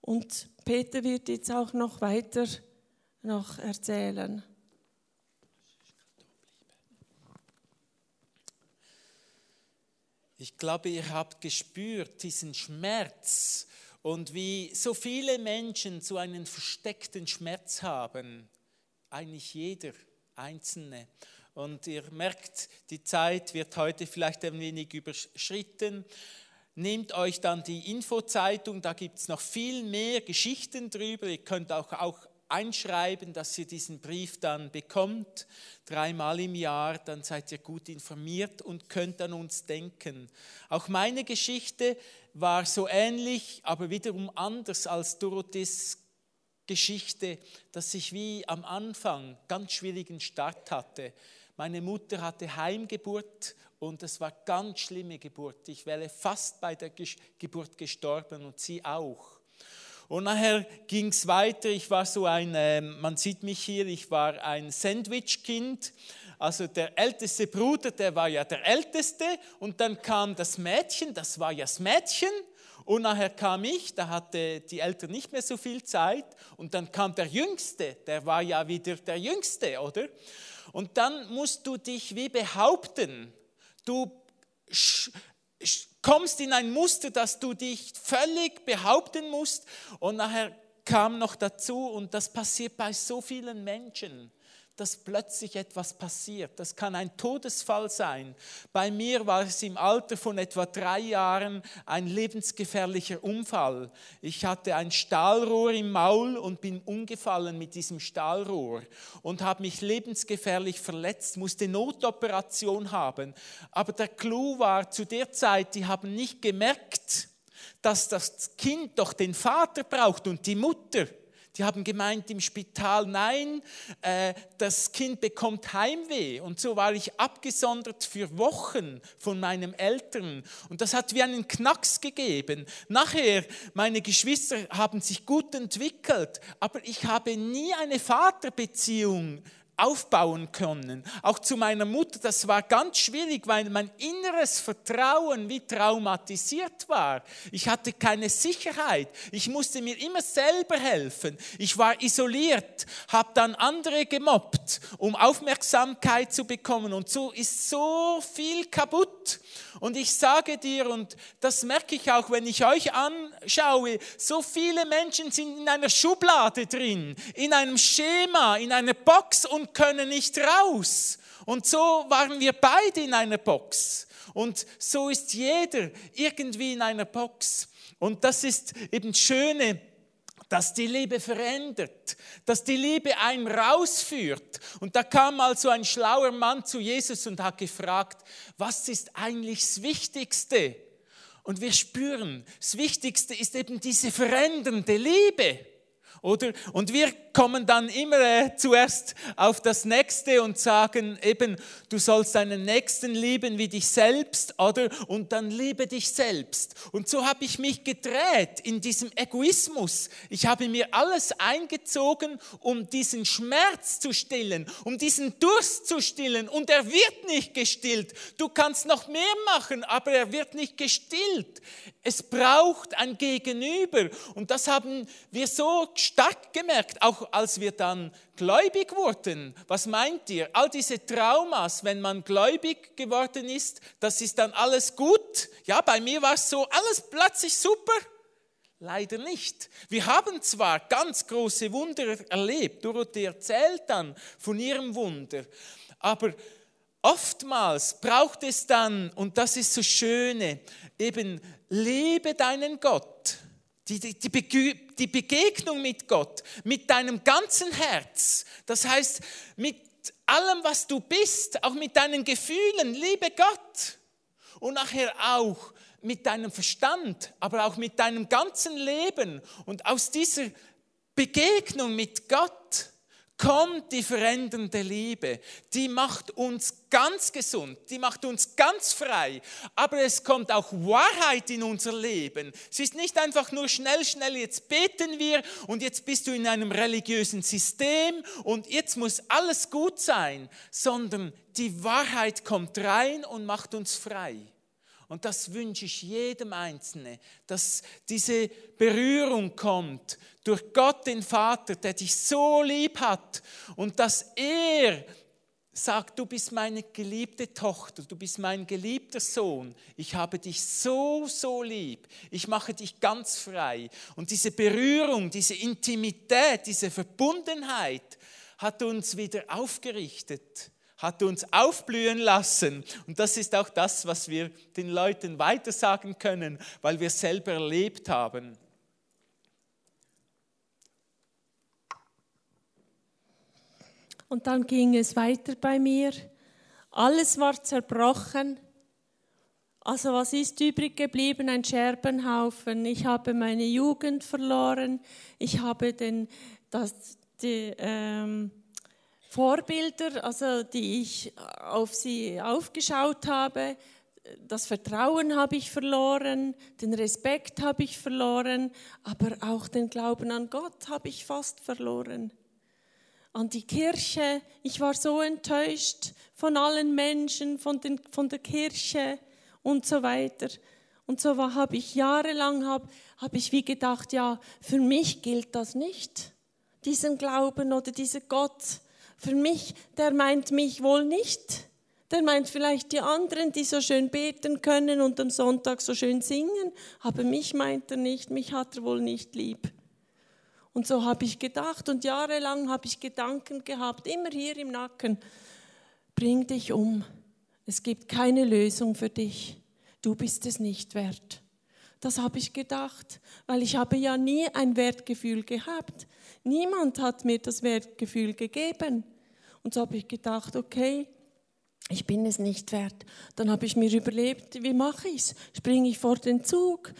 Und Peter wird jetzt auch noch weiter noch erzählen. Ich glaube, ihr habt gespürt diesen Schmerz und wie so viele Menschen so einen versteckten Schmerz haben. Eigentlich jeder Einzelne. Und ihr merkt, die Zeit wird heute vielleicht ein wenig überschritten. Nehmt euch dann die Infozeitung, da gibt es noch viel mehr Geschichten drüber. Ihr könnt auch einschreiben, dass ihr diesen Brief dann bekommt, 3-mal im Jahr, dann seid ihr gut informiert und könnt an uns denken. Auch meine Geschichte war so ähnlich, aber wiederum anders als Dorothees Geschichte, dass ich wie am Anfang ganz schwierigen Start hatte. Meine Mutter hatte Heimgeburt und es war ganz schlimme Geburt. Ich wäre fast bei der Geburt gestorben und sie auch. Und nachher ging es weiter, ich war so ein, man sieht mich hier, ich war ein Sandwich-Kind, also der älteste Bruder, der war ja der älteste und dann kam das Mädchen, das war ja das Mädchen und nachher kam ich, da hatte die Eltern nicht mehr so viel Zeit und dann kam der Jüngste, der war ja wieder der Jüngste, oder? Und dann musst du dich wie behaupten, du kommst in ein Muster, dass du dich völlig behaupten musst. Und nachher kam noch dazu, und das passiert bei so vielen Menschen, dass plötzlich etwas passiert. Das kann ein Todesfall sein. Bei mir war es im Alter von etwa 3 Jahren ein lebensgefährlicher Unfall. Ich hatte ein Stahlrohr im Maul und bin umgefallen mit diesem Stahlrohr und habe mich lebensgefährlich verletzt, musste Notoperation haben. Aber der Clou war, zu der Zeit, die haben nicht gemerkt, dass das Kind doch den Vater braucht und die Mutter. Die haben gemeint im Spital, nein, das Kind bekommt Heimweh. Und so war ich abgesondert für Wochen von meinen Eltern. Und das hat wie einen Knacks gegeben. Nachher, meine Geschwister haben sich gut entwickelt, aber ich habe nie eine Vaterbeziehung aufbauen können. Auch zu meiner Mutter, das war ganz schwierig, weil mein inneres Vertrauen wie traumatisiert war. Ich hatte keine Sicherheit. Ich musste mir immer selber helfen. Ich war isoliert, habe dann andere gemobbt, um Aufmerksamkeit zu bekommen. Und so ist so viel kaputt. Und ich sage dir, und das merke ich auch, wenn ich euch anschaue, so viele Menschen sind in einer Schublade drin, in einem Schema, in einer Box und können nicht raus. Und so waren wir beide in einer Box. Und so ist jeder irgendwie in einer Box. Und das ist eben das Schöne, dass die Liebe verändert, dass die Liebe einen rausführt. Und da kam also ein schlauer Mann zu Jesus und hat gefragt, was ist eigentlich das Wichtigste? Und wir spüren, das Wichtigste ist eben diese verändernde Liebe. Oder? Und wir kommen dann immer zuerst auf das Nächste und sagen eben, du sollst deinen Nächsten lieben wie dich selbst, oder? Und dann liebe dich selbst. Und so habe ich mich gedreht in diesem Egoismus. Ich habe mir alles eingezogen, um diesen Schmerz zu stillen, um diesen Durst zu stillen. Und er wird nicht gestillt. Du kannst noch mehr machen, aber er wird nicht gestillt. Es braucht ein Gegenüber. Und das haben wir so stark gemerkt, auch als wir dann gläubig wurden. Was meint ihr? All diese Traumas, wenn man gläubig geworden ist, das ist dann alles gut? Ja, bei mir war es so, alles plötzlich super. Leider nicht. Wir haben zwar ganz große Wunder erlebt, Dorothee erzählt dann von ihrem Wunder, aber oftmals braucht es dann, und das ist so schöne, eben lebe deinen Gott. Die Begegnung mit Gott, mit deinem ganzen Herz, das heißt mit allem, was du bist, auch mit deinen Gefühlen, liebe Gott. Und nachher auch mit deinem Verstand, aber auch mit deinem ganzen Leben. Und aus dieser Begegnung mit Gott kommt die verändernde Liebe, die macht uns ganz gesund, die macht uns ganz frei, aber es kommt auch Wahrheit in unser Leben. Es ist nicht einfach nur schnell, schnell, jetzt beten wir und jetzt bist du in einem religiösen System und jetzt muss alles gut sein, sondern die Wahrheit kommt rein und macht uns frei. Und das wünsche ich jedem Einzelnen, dass diese Berührung kommt durch Gott, den Vater, der dich so lieb hat und dass er sagt, du bist meine geliebte Tochter, du bist mein geliebter Sohn, ich habe dich so, so lieb, ich mache dich ganz frei. Und diese Berührung, diese Intimität, diese Verbundenheit hat uns wieder aufgerichtet, hat uns aufblühen lassen. Und das ist auch das, was wir den Leuten weitersagen können, weil wir selber erlebt haben. Und dann ging es weiter bei mir. Alles war zerbrochen. Also was ist übrig geblieben? Ein Scherbenhaufen. Ich habe meine Jugend verloren. Ich habe Vorbilder, also die ich auf sie aufgeschaut habe, das Vertrauen habe ich verloren, den Respekt habe ich verloren, aber auch den Glauben an Gott habe ich fast verloren. An die Kirche, ich war so enttäuscht von allen Menschen, von der Kirche und so weiter. Und so habe ich jahrelang habe ich wie gedacht, ja, für mich gilt das nicht, diesen Glauben oder dieser Gott. Für mich, der meint mich wohl nicht. Dann meint vielleicht die anderen, die so schön beten können und am Sonntag so schön singen, aber mich meint er nicht, mich hat er wohl nicht lieb. Und so habe ich gedacht und jahrelang habe ich Gedanken gehabt, immer hier im Nacken, bring dich um, es gibt keine Lösung für dich, du bist es nicht wert. Das habe ich gedacht, weil ich habe ja nie ein Wertgefühl gehabt. Niemand hat mir das Wertgefühl gegeben. Und so habe ich gedacht, okay, ich bin es nicht wert. Dann habe ich mir überlegt, wie mache ich es? Springe ich vor den Zug,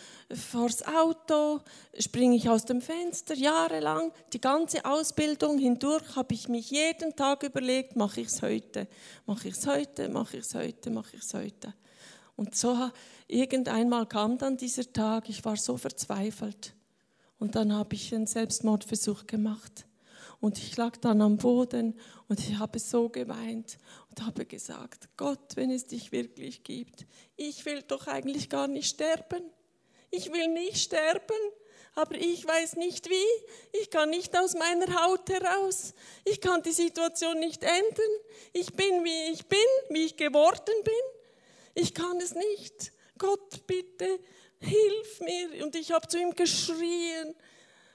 vors Auto, springe ich aus dem Fenster? Jahrelang, die ganze Ausbildung hindurch, habe ich mich jeden Tag überlegt, mache ich es heute? Mache ich es heute? Mache ich es heute? Mache ich es heute? Und so irgendeinmal kam dann dieser Tag, ich war so verzweifelt. Und dann habe ich einen Selbstmordversuch gemacht. Und ich lag dann am Boden und ich habe so geweint und habe gesagt, Gott, wenn es dich wirklich gibt, ich will doch eigentlich gar nicht sterben. Ich will nicht sterben, aber ich weiß nicht wie. Ich kann nicht aus meiner Haut heraus. Ich kann die Situation nicht ändern. Ich bin, wie ich geworden bin. Ich kann es nicht. Gott, bitte, hilf mir. Und ich habe zu ihm geschrien,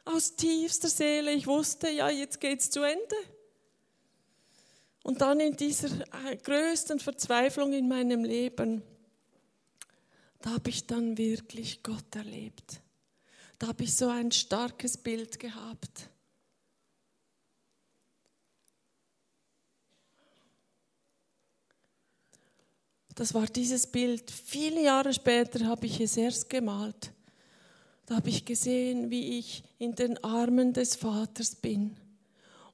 aus tiefster Seele. Ich wusste, ja, jetzt geht es zu Ende. Und dann in dieser größten Verzweiflung in meinem Leben, da habe ich dann wirklich Gott erlebt. Da habe ich so ein starkes Bild gehabt. Das war dieses Bild. Viele Jahre später habe ich es erst gemalt. Da habe ich gesehen, wie ich in den Armen des Vaters bin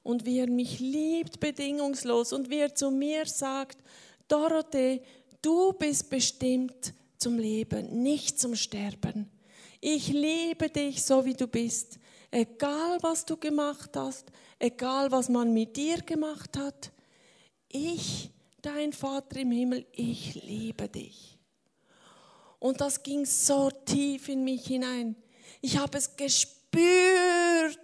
und wie er mich liebt bedingungslos und wie er zu mir sagt, Dorothee, du bist bestimmt zum Leben, nicht zum Sterben. Ich liebe dich so, wie du bist. Egal, was du gemacht hast, egal, was man mit dir gemacht hat, ich dein Vater im Himmel, ich liebe dich. Und das ging so tief in mich hinein. Ich habe es gespürt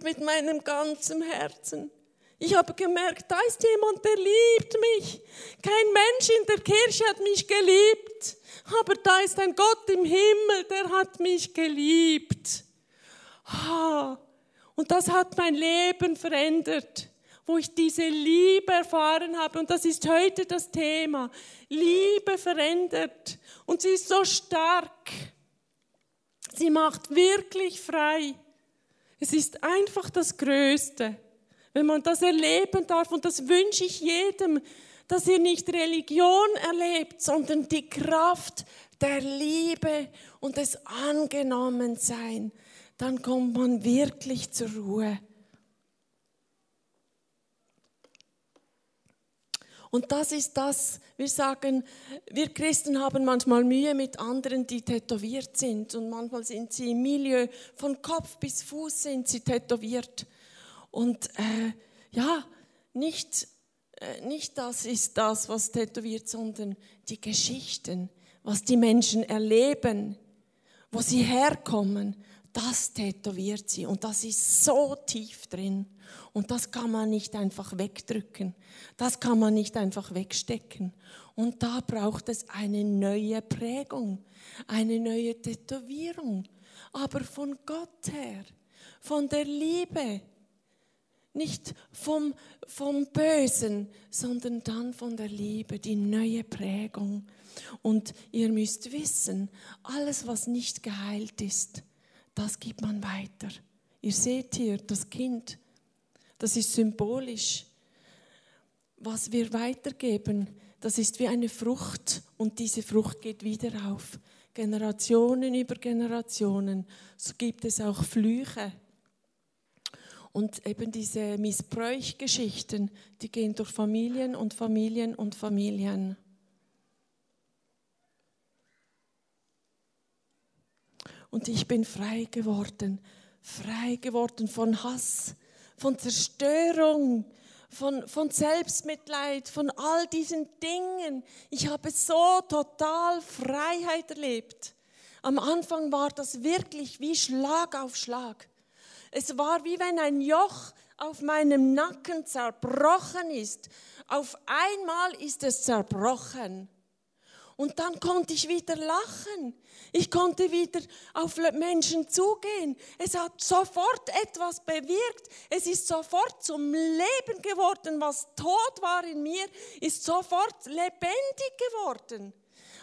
mit meinem ganzen Herzen. Ich habe gemerkt, da ist jemand, der liebt mich. Kein Mensch in der Kirche hat mich geliebt, aber da ist ein Gott im Himmel, der hat mich geliebt. Und das hat mein Leben verändert, wo ich diese Liebe erfahren habe. Und das ist heute das Thema. Liebe verändert. Und sie ist so stark. Sie macht wirklich frei. Es ist einfach das Größte, wenn man das erleben darf. Und das wünsche ich jedem, dass ihr nicht Religion erlebt, sondern die Kraft der Liebe und des Angenommensein. Dann kommt man wirklich zur Ruhe. Und das ist das, wir sagen, wir Christen haben manchmal Mühe mit anderen, die tätowiert sind. Und manchmal sind sie im Milieu, von Kopf bis Fuß sind sie tätowiert. Und nicht das ist das, was tätowiert, sondern die Geschichten, was die Menschen erleben, wo sie herkommen, das tätowiert sie. Und das ist so tief drin. Und das kann man nicht einfach wegdrücken. Das kann man nicht einfach wegstecken. Und da braucht es eine neue Prägung, eine neue Tätowierung. Aber von Gott her, von der Liebe. Nicht vom Bösen, sondern dann von der Liebe, die neue Prägung. Und ihr müsst wissen, alles, was nicht geheilt ist, das gibt man weiter. Ihr seht hier das Kind. Das ist symbolisch. Was wir weitergeben, das ist wie eine Frucht und diese Frucht geht wieder auf. Generationen über Generationen. So gibt es auch Flüche. Und eben diese Missbräuchgeschichten, die gehen durch Familien und Familien und Familien. Und ich bin frei geworden von Hass, von Zerstörung, von Selbstmitleid, von all diesen Dingen. Ich habe so total Freiheit erlebt. Am Anfang war das wirklich wie Schlag auf Schlag. Es war wie wenn ein Joch auf meinem Nacken zerbrochen ist. Auf einmal ist es zerbrochen. Und dann konnte ich wieder lachen. Ich konnte wieder auf Menschen zugehen. Es hat sofort etwas bewirkt. Es ist sofort zum Leben geworden. Was tot war in mir, ist sofort lebendig geworden.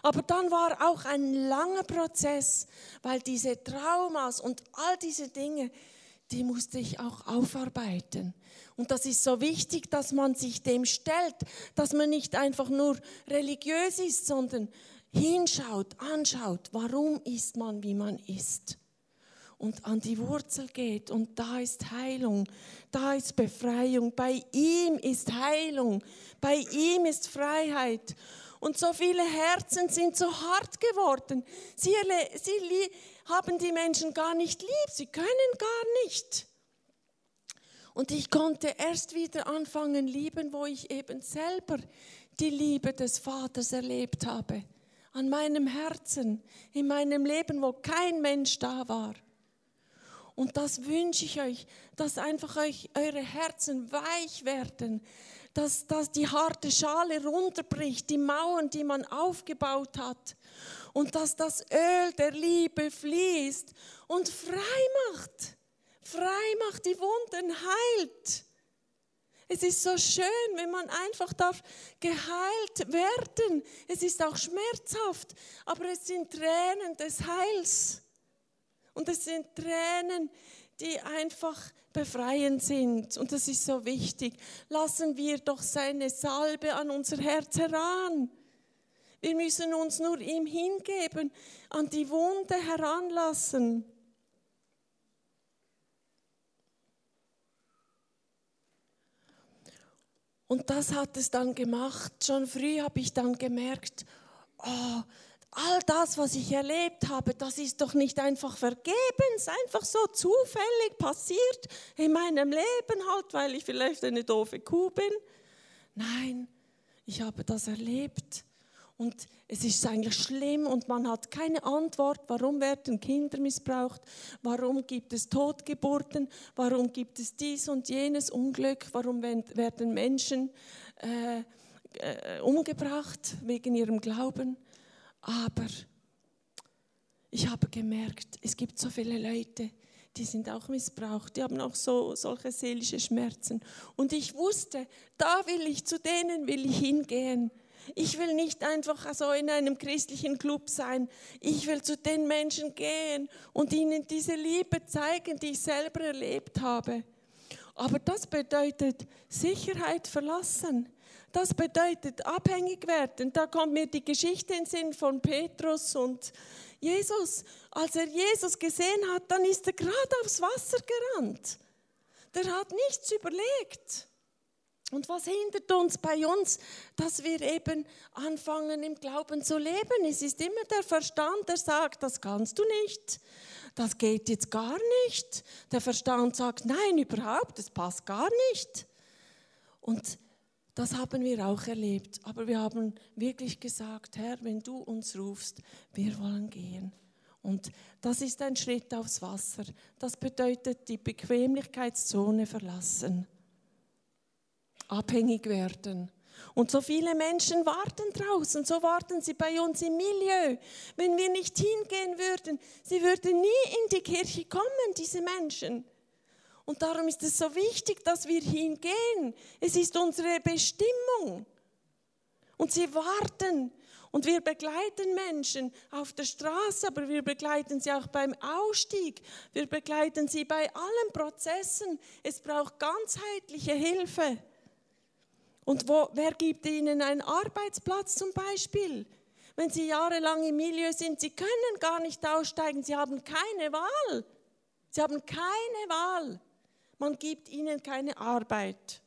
Aber dann war auch ein langer Prozess, weil diese Traumas und all diese Dinge, die musste ich auch aufarbeiten. Und das ist so wichtig, dass man sich dem stellt, dass man nicht einfach nur religiös ist, sondern hinschaut, anschaut, warum ist man, wie man ist. Und an die Wurzel geht und da ist Heilung, da ist Befreiung, bei ihm ist Heilung, bei ihm ist Freiheit. Und so viele Herzen sind so hart geworden. Sie haben die Menschen gar nicht lieb, sie können gar nicht. Und ich konnte erst wieder anfangen lieben, wo ich eben selber die Liebe des Vaters erlebt habe. An meinem Herzen, in meinem Leben, wo kein Mensch da war. Und das wünsche ich euch, dass einfach eure Herzen weich werden, dass die harte Schale runterbricht, die Mauern, die man aufgebaut hat, und dass das Öl der Liebe fließt und frei macht, die Wunden heilt. Es ist so schön, wenn man einfach darf geheilt werden. Es ist auch schmerzhaft, aber es sind Tränen des Heils. Und es sind Tränen, die einfach befreiend sind. Und das ist so wichtig. Lassen wir doch seine Salbe an unser Herz heran. Wir müssen uns nur ihm hingeben, an die Wunde heranlassen. Und das hat es dann gemacht. Schon früh habe ich dann gemerkt, oh, all das, was ich erlebt habe, das ist doch nicht einfach vergebens, einfach so zufällig passiert in meinem Leben halt, weil ich vielleicht eine doofe Kuh bin. Nein, ich habe das erlebt und es ist eigentlich schlimm und man hat keine Antwort, warum werden Kinder missbraucht, warum gibt es Totgeburten, warum gibt es dies und jenes Unglück, warum werden Menschen umgebracht wegen ihrem Glauben. Aber ich habe gemerkt, es gibt so viele Leute, die sind auch missbraucht, die haben auch solche seelische Schmerzen. Und ich wusste, zu denen will ich hingehen. Ich will nicht einfach so in einem christlichen Club sein. Ich will zu den Menschen gehen und ihnen diese Liebe zeigen, die ich selber erlebt habe. Aber das bedeutet Sicherheit verlassen. Das bedeutet abhängig werden. Da kommt mir die Geschichte in den Sinn von Petrus und Jesus. Als er Jesus gesehen hat, dann ist er gerade aufs Wasser gerannt. Der hat nichts überlegt. Und was hindert uns bei uns, dass wir eben anfangen, im Glauben zu leben? Es ist immer der Verstand, der sagt, das kannst du nicht. Das geht jetzt gar nicht. Der Verstand sagt, nein, überhaupt, das passt gar nicht. Und das haben wir auch erlebt. Aber wir haben wirklich gesagt, Herr, wenn du uns rufst, wir wollen gehen. Und das ist ein Schritt aufs Wasser. Das bedeutet, die Bequemlichkeitszone verlassen. Abhängig werden. Und so viele Menschen warten draußen, so warten sie bei uns im Milieu. Wenn wir nicht hingehen würden, sie würden nie in die Kirche kommen, diese Menschen. Und darum ist es so wichtig, dass wir hingehen. Es ist unsere Bestimmung. Und sie warten. Und wir begleiten Menschen auf der Straße, aber wir begleiten sie auch beim Ausstieg. Wir begleiten sie bei allen Prozessen. Es braucht ganzheitliche Hilfe. Und wer gibt ihnen einen Arbeitsplatz zum Beispiel? Wenn sie jahrelang im Milieu sind, sie können gar nicht aussteigen. Sie haben keine Wahl. Sie haben keine Wahl. Man gibt ihnen keine Arbeit.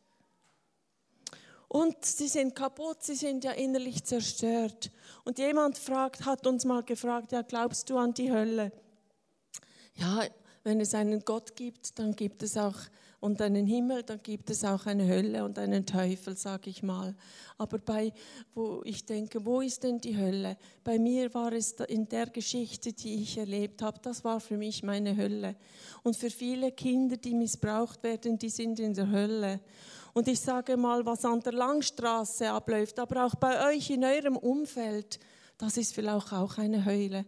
Und sie sind kaputt, sie sind ja innerlich zerstört. Und jemand hat uns mal gefragt, ja, glaubst du an die Hölle? Ja, Wenn es einen Gott gibt, dann gibt es auch und einen Himmel, dann gibt es auch eine Hölle und einen Teufel, sage ich mal. Aber wo ist denn die Hölle? Bei mir war es in der Geschichte, die ich erlebt habe, das war für mich meine Hölle. Und für viele Kinder, die missbraucht werden, die sind in der Hölle. Und ich sage mal, was an der Langstraße abläuft, aber auch bei euch in eurem Umfeld, das ist vielleicht auch eine Hölle.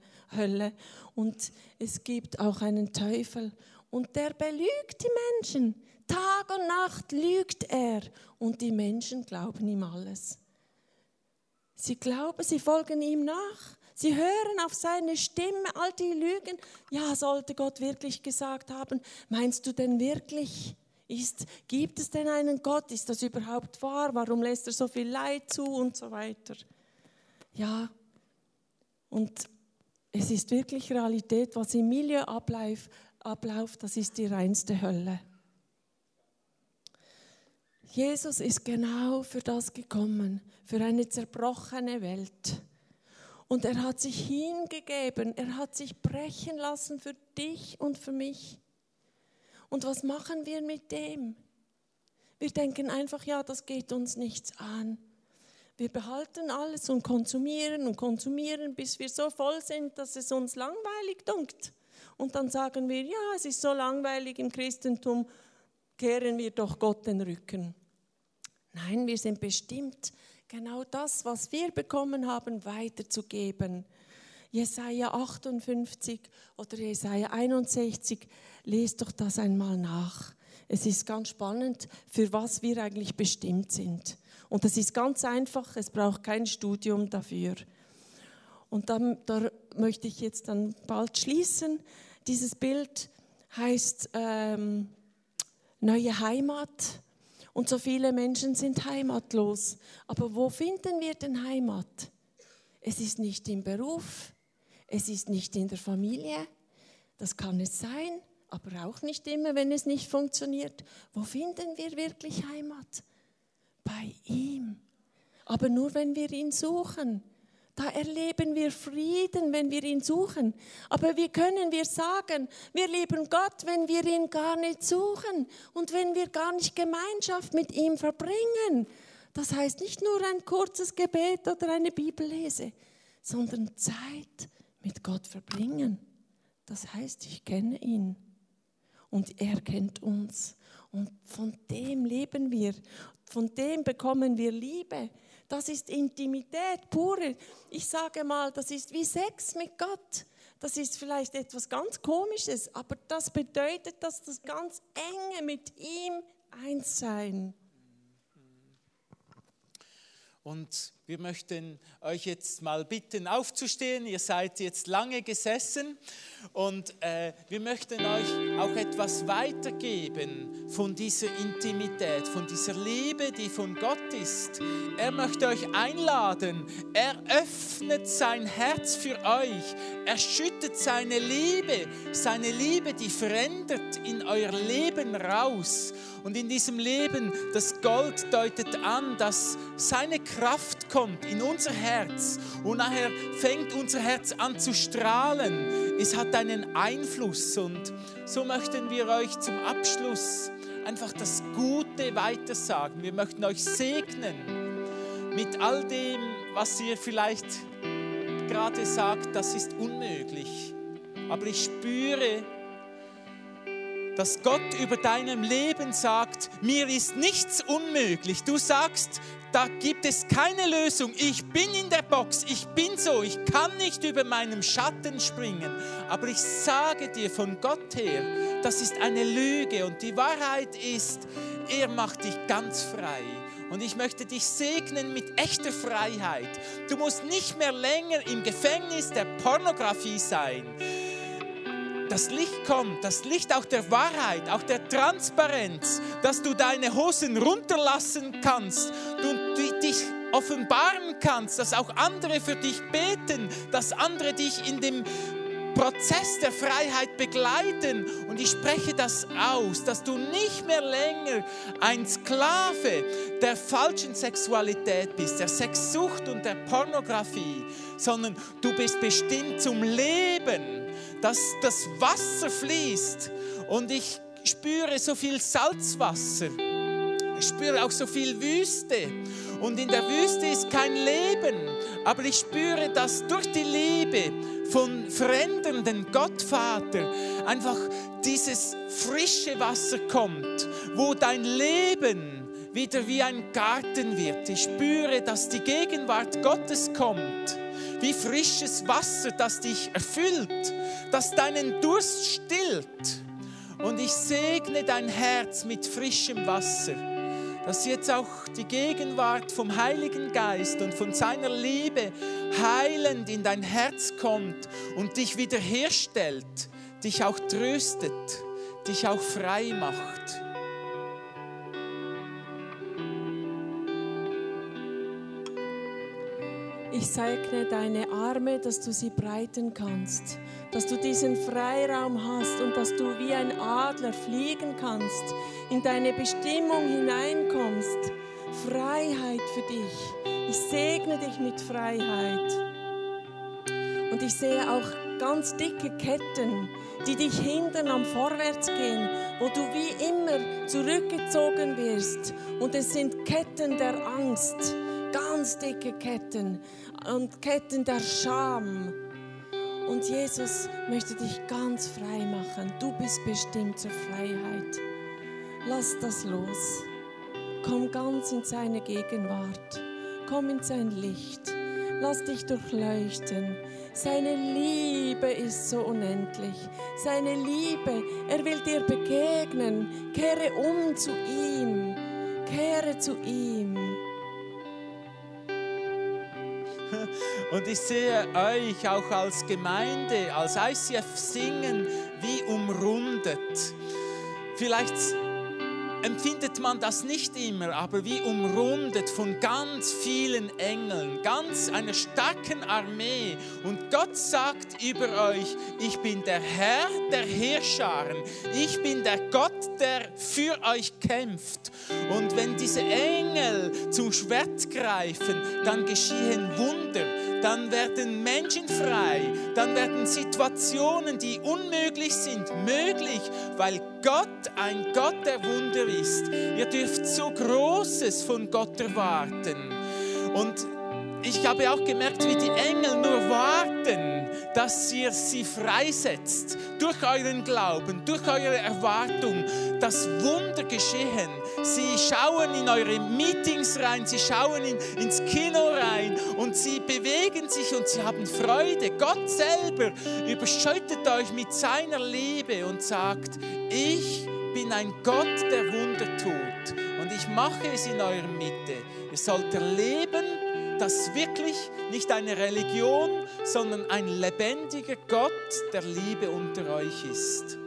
Und es gibt auch einen Teufel. Und der belügt die Menschen. Tag und Nacht lügt er. Und die Menschen glauben ihm alles. Sie glauben, sie folgen ihm nach. Sie hören auf seine Stimme, all die Lügen. Ja, sollte Gott wirklich gesagt haben, meinst du denn wirklich? Gibt es denn einen Gott? Ist das überhaupt wahr? Warum lässt er so viel Leid zu? Und so weiter. Ja. Und es ist wirklich Realität, was im Milieu abläuft, das ist die reinste Hölle. Jesus ist genau für das gekommen, für eine zerbrochene Welt. Und er hat sich hingegeben, er hat sich brechen lassen für dich und für mich. Und was machen wir mit dem? Wir denken einfach, ja, das geht uns nichts an. Wir behalten alles und konsumieren, bis wir so voll sind, dass es uns langweilig dunkt. Und dann sagen wir, ja, es ist so langweilig im Christentum, kehren wir doch Gott den Rücken. Nein, wir sind bestimmt, genau das, was wir bekommen haben, weiterzugeben. Jesaja 58 oder Jesaja 61, lest doch das einmal nach. Es ist ganz spannend, für was wir eigentlich bestimmt sind. Und das ist ganz einfach, es braucht kein Studium dafür. Und da möchte ich jetzt dann bald schließen. Dieses Bild heißt neue Heimat. Und so viele Menschen sind heimatlos. Aber wo finden wir denn Heimat? Es ist nicht im Beruf, es ist nicht in der Familie. Das kann es sein, aber auch nicht immer, wenn es nicht funktioniert. Wo finden wir wirklich Heimat? Bei ihm. Aber nur, wenn wir ihn suchen. Da erleben wir Frieden, wenn wir ihn suchen. Aber wie können wir sagen, wir lieben Gott, wenn wir ihn gar nicht suchen und wenn wir gar nicht Gemeinschaft mit ihm verbringen? Das heißt nicht nur ein kurzes Gebet oder eine Bibellese, sondern Zeit mit Gott verbringen. Das heißt, ich kenne ihn und er kennt uns. Und von dem leben wir, von dem bekommen wir Liebe. Das ist Intimität pure. Ich sage mal, das ist wie Sex mit Gott. Das ist vielleicht etwas ganz Komisches, aber das bedeutet, dass das ganz enge mit ihm eins sein. Und wir möchten euch jetzt mal bitten, aufzustehen. Ihr seid jetzt lange gesessen und wir möchten euch auch etwas weitergeben von dieser Intimität, von dieser Liebe, die von Gott ist. Er möchte euch einladen. Er öffnet sein Herz für euch. Er schüttet seine Liebe, die verändert in euer Leben raus. Und in diesem Leben, das Gold deutet an, dass seine Kraft kommt in unser Herz und nachher fängt unser Herz an zu strahlen. Es hat einen Einfluss und so möchten wir euch zum Abschluss einfach das Gute weitersagen. Wir möchten euch segnen mit all dem, was ihr vielleicht gerade sagt, das ist unmöglich. Aber ich spüre, dass Gott über deinem Leben sagt, mir ist nichts unmöglich. Du sagst, da gibt es keine Lösung. Ich bin in der Box, ich bin so, ich kann nicht über meinem Schatten springen. Aber ich sage dir von Gott her, das ist eine Lüge. Und die Wahrheit ist, er macht dich ganz frei. Und ich möchte dich segnen mit echter Freiheit. Du musst nicht mehr länger im Gefängnis der Pornografie sein. Das Licht kommt, das Licht auch der Wahrheit, auch der Transparenz, dass du deine Hosen runterlassen kannst, du dich offenbaren kannst, dass auch andere für dich beten, dass andere dich in dem Prozess der Freiheit begleiten. Und ich spreche das aus, dass du nicht mehr länger ein Sklave der falschen Sexualität bist, der Sexsucht und der Pornografie, sondern du bist bestimmt zum Leben. dass das Wasser fließt und ich spüre so viel Salzwasser. Ich spüre auch so viel Wüste und in der Wüste ist kein Leben, aber ich spüre, dass durch die Liebe von verändernden Gottvater einfach dieses frische Wasser kommt, wo dein Leben wieder wie ein Garten wird. Ich spüre, dass die Gegenwart Gottes kommt, wie frisches Wasser, das dich erfüllt, das deinen Durst stillt. Und ich segne dein Herz mit frischem Wasser, dass jetzt auch die Gegenwart vom Heiligen Geist und von seiner Liebe heilend in dein Herz kommt und dich wiederherstellt, dich auch tröstet, dich auch frei macht. Ich segne deine Arme, dass du sie breiten kannst, dass du diesen Freiraum hast und dass du wie ein Adler fliegen kannst, in deine Bestimmung hineinkommst. Freiheit für dich. Ich segne dich mit Freiheit. Und ich sehe auch ganz dicke Ketten, die dich hindern am Vorwärtsgehen, wo du wie immer zurückgezogen wirst. Und es sind Ketten der Angst. Ganz dicke Ketten und Ketten der Scham. Und Jesus möchte dich ganz frei machen. Du bist bestimmt zur Freiheit. Lass das los. Komm ganz in seine Gegenwart. Komm in sein Licht. Lass dich durchleuchten. Seine Liebe ist so unendlich. Seine Liebe, er will dir begegnen. Kehre um zu ihm. Kehre zu ihm. Und ich sehe euch auch als Gemeinde, als ICF Singen, wie umrundet. Vielleicht empfindet man das nicht immer, aber wie umrundet von ganz vielen Engeln, ganz einer starken Armee. Und Gott sagt über euch, ich bin der Herr der Heerscharen, ich bin der Gott, der für euch kämpft. Und wenn diese Engel zum Schwert greifen, dann geschehen Wunder, dann werden Menschen frei, dann werden Situationen, die unmöglich sind, möglich, weil Gott ein Gott der Wunder ist. Ihr dürft so Großes von Gott erwarten. Und ich habe auch gemerkt, wie die Engel nur warten, dass ihr sie freisetzt. Durch euren Glauben, durch eure Erwartung, dass Wunder geschehen. Sie schauen in eure Meetings rein, sie schauen ins Kino rein und sie bewegen sich und sie haben Freude. Gott selber überschüttet euch mit seiner Liebe und sagt, ich bin ein Gott, der Wunder tut. Und ich mache es in eurer Mitte. Ihr sollt erleben, dass wirklich nicht eine Religion, sondern ein lebendiger Gott der Liebe unter euch ist.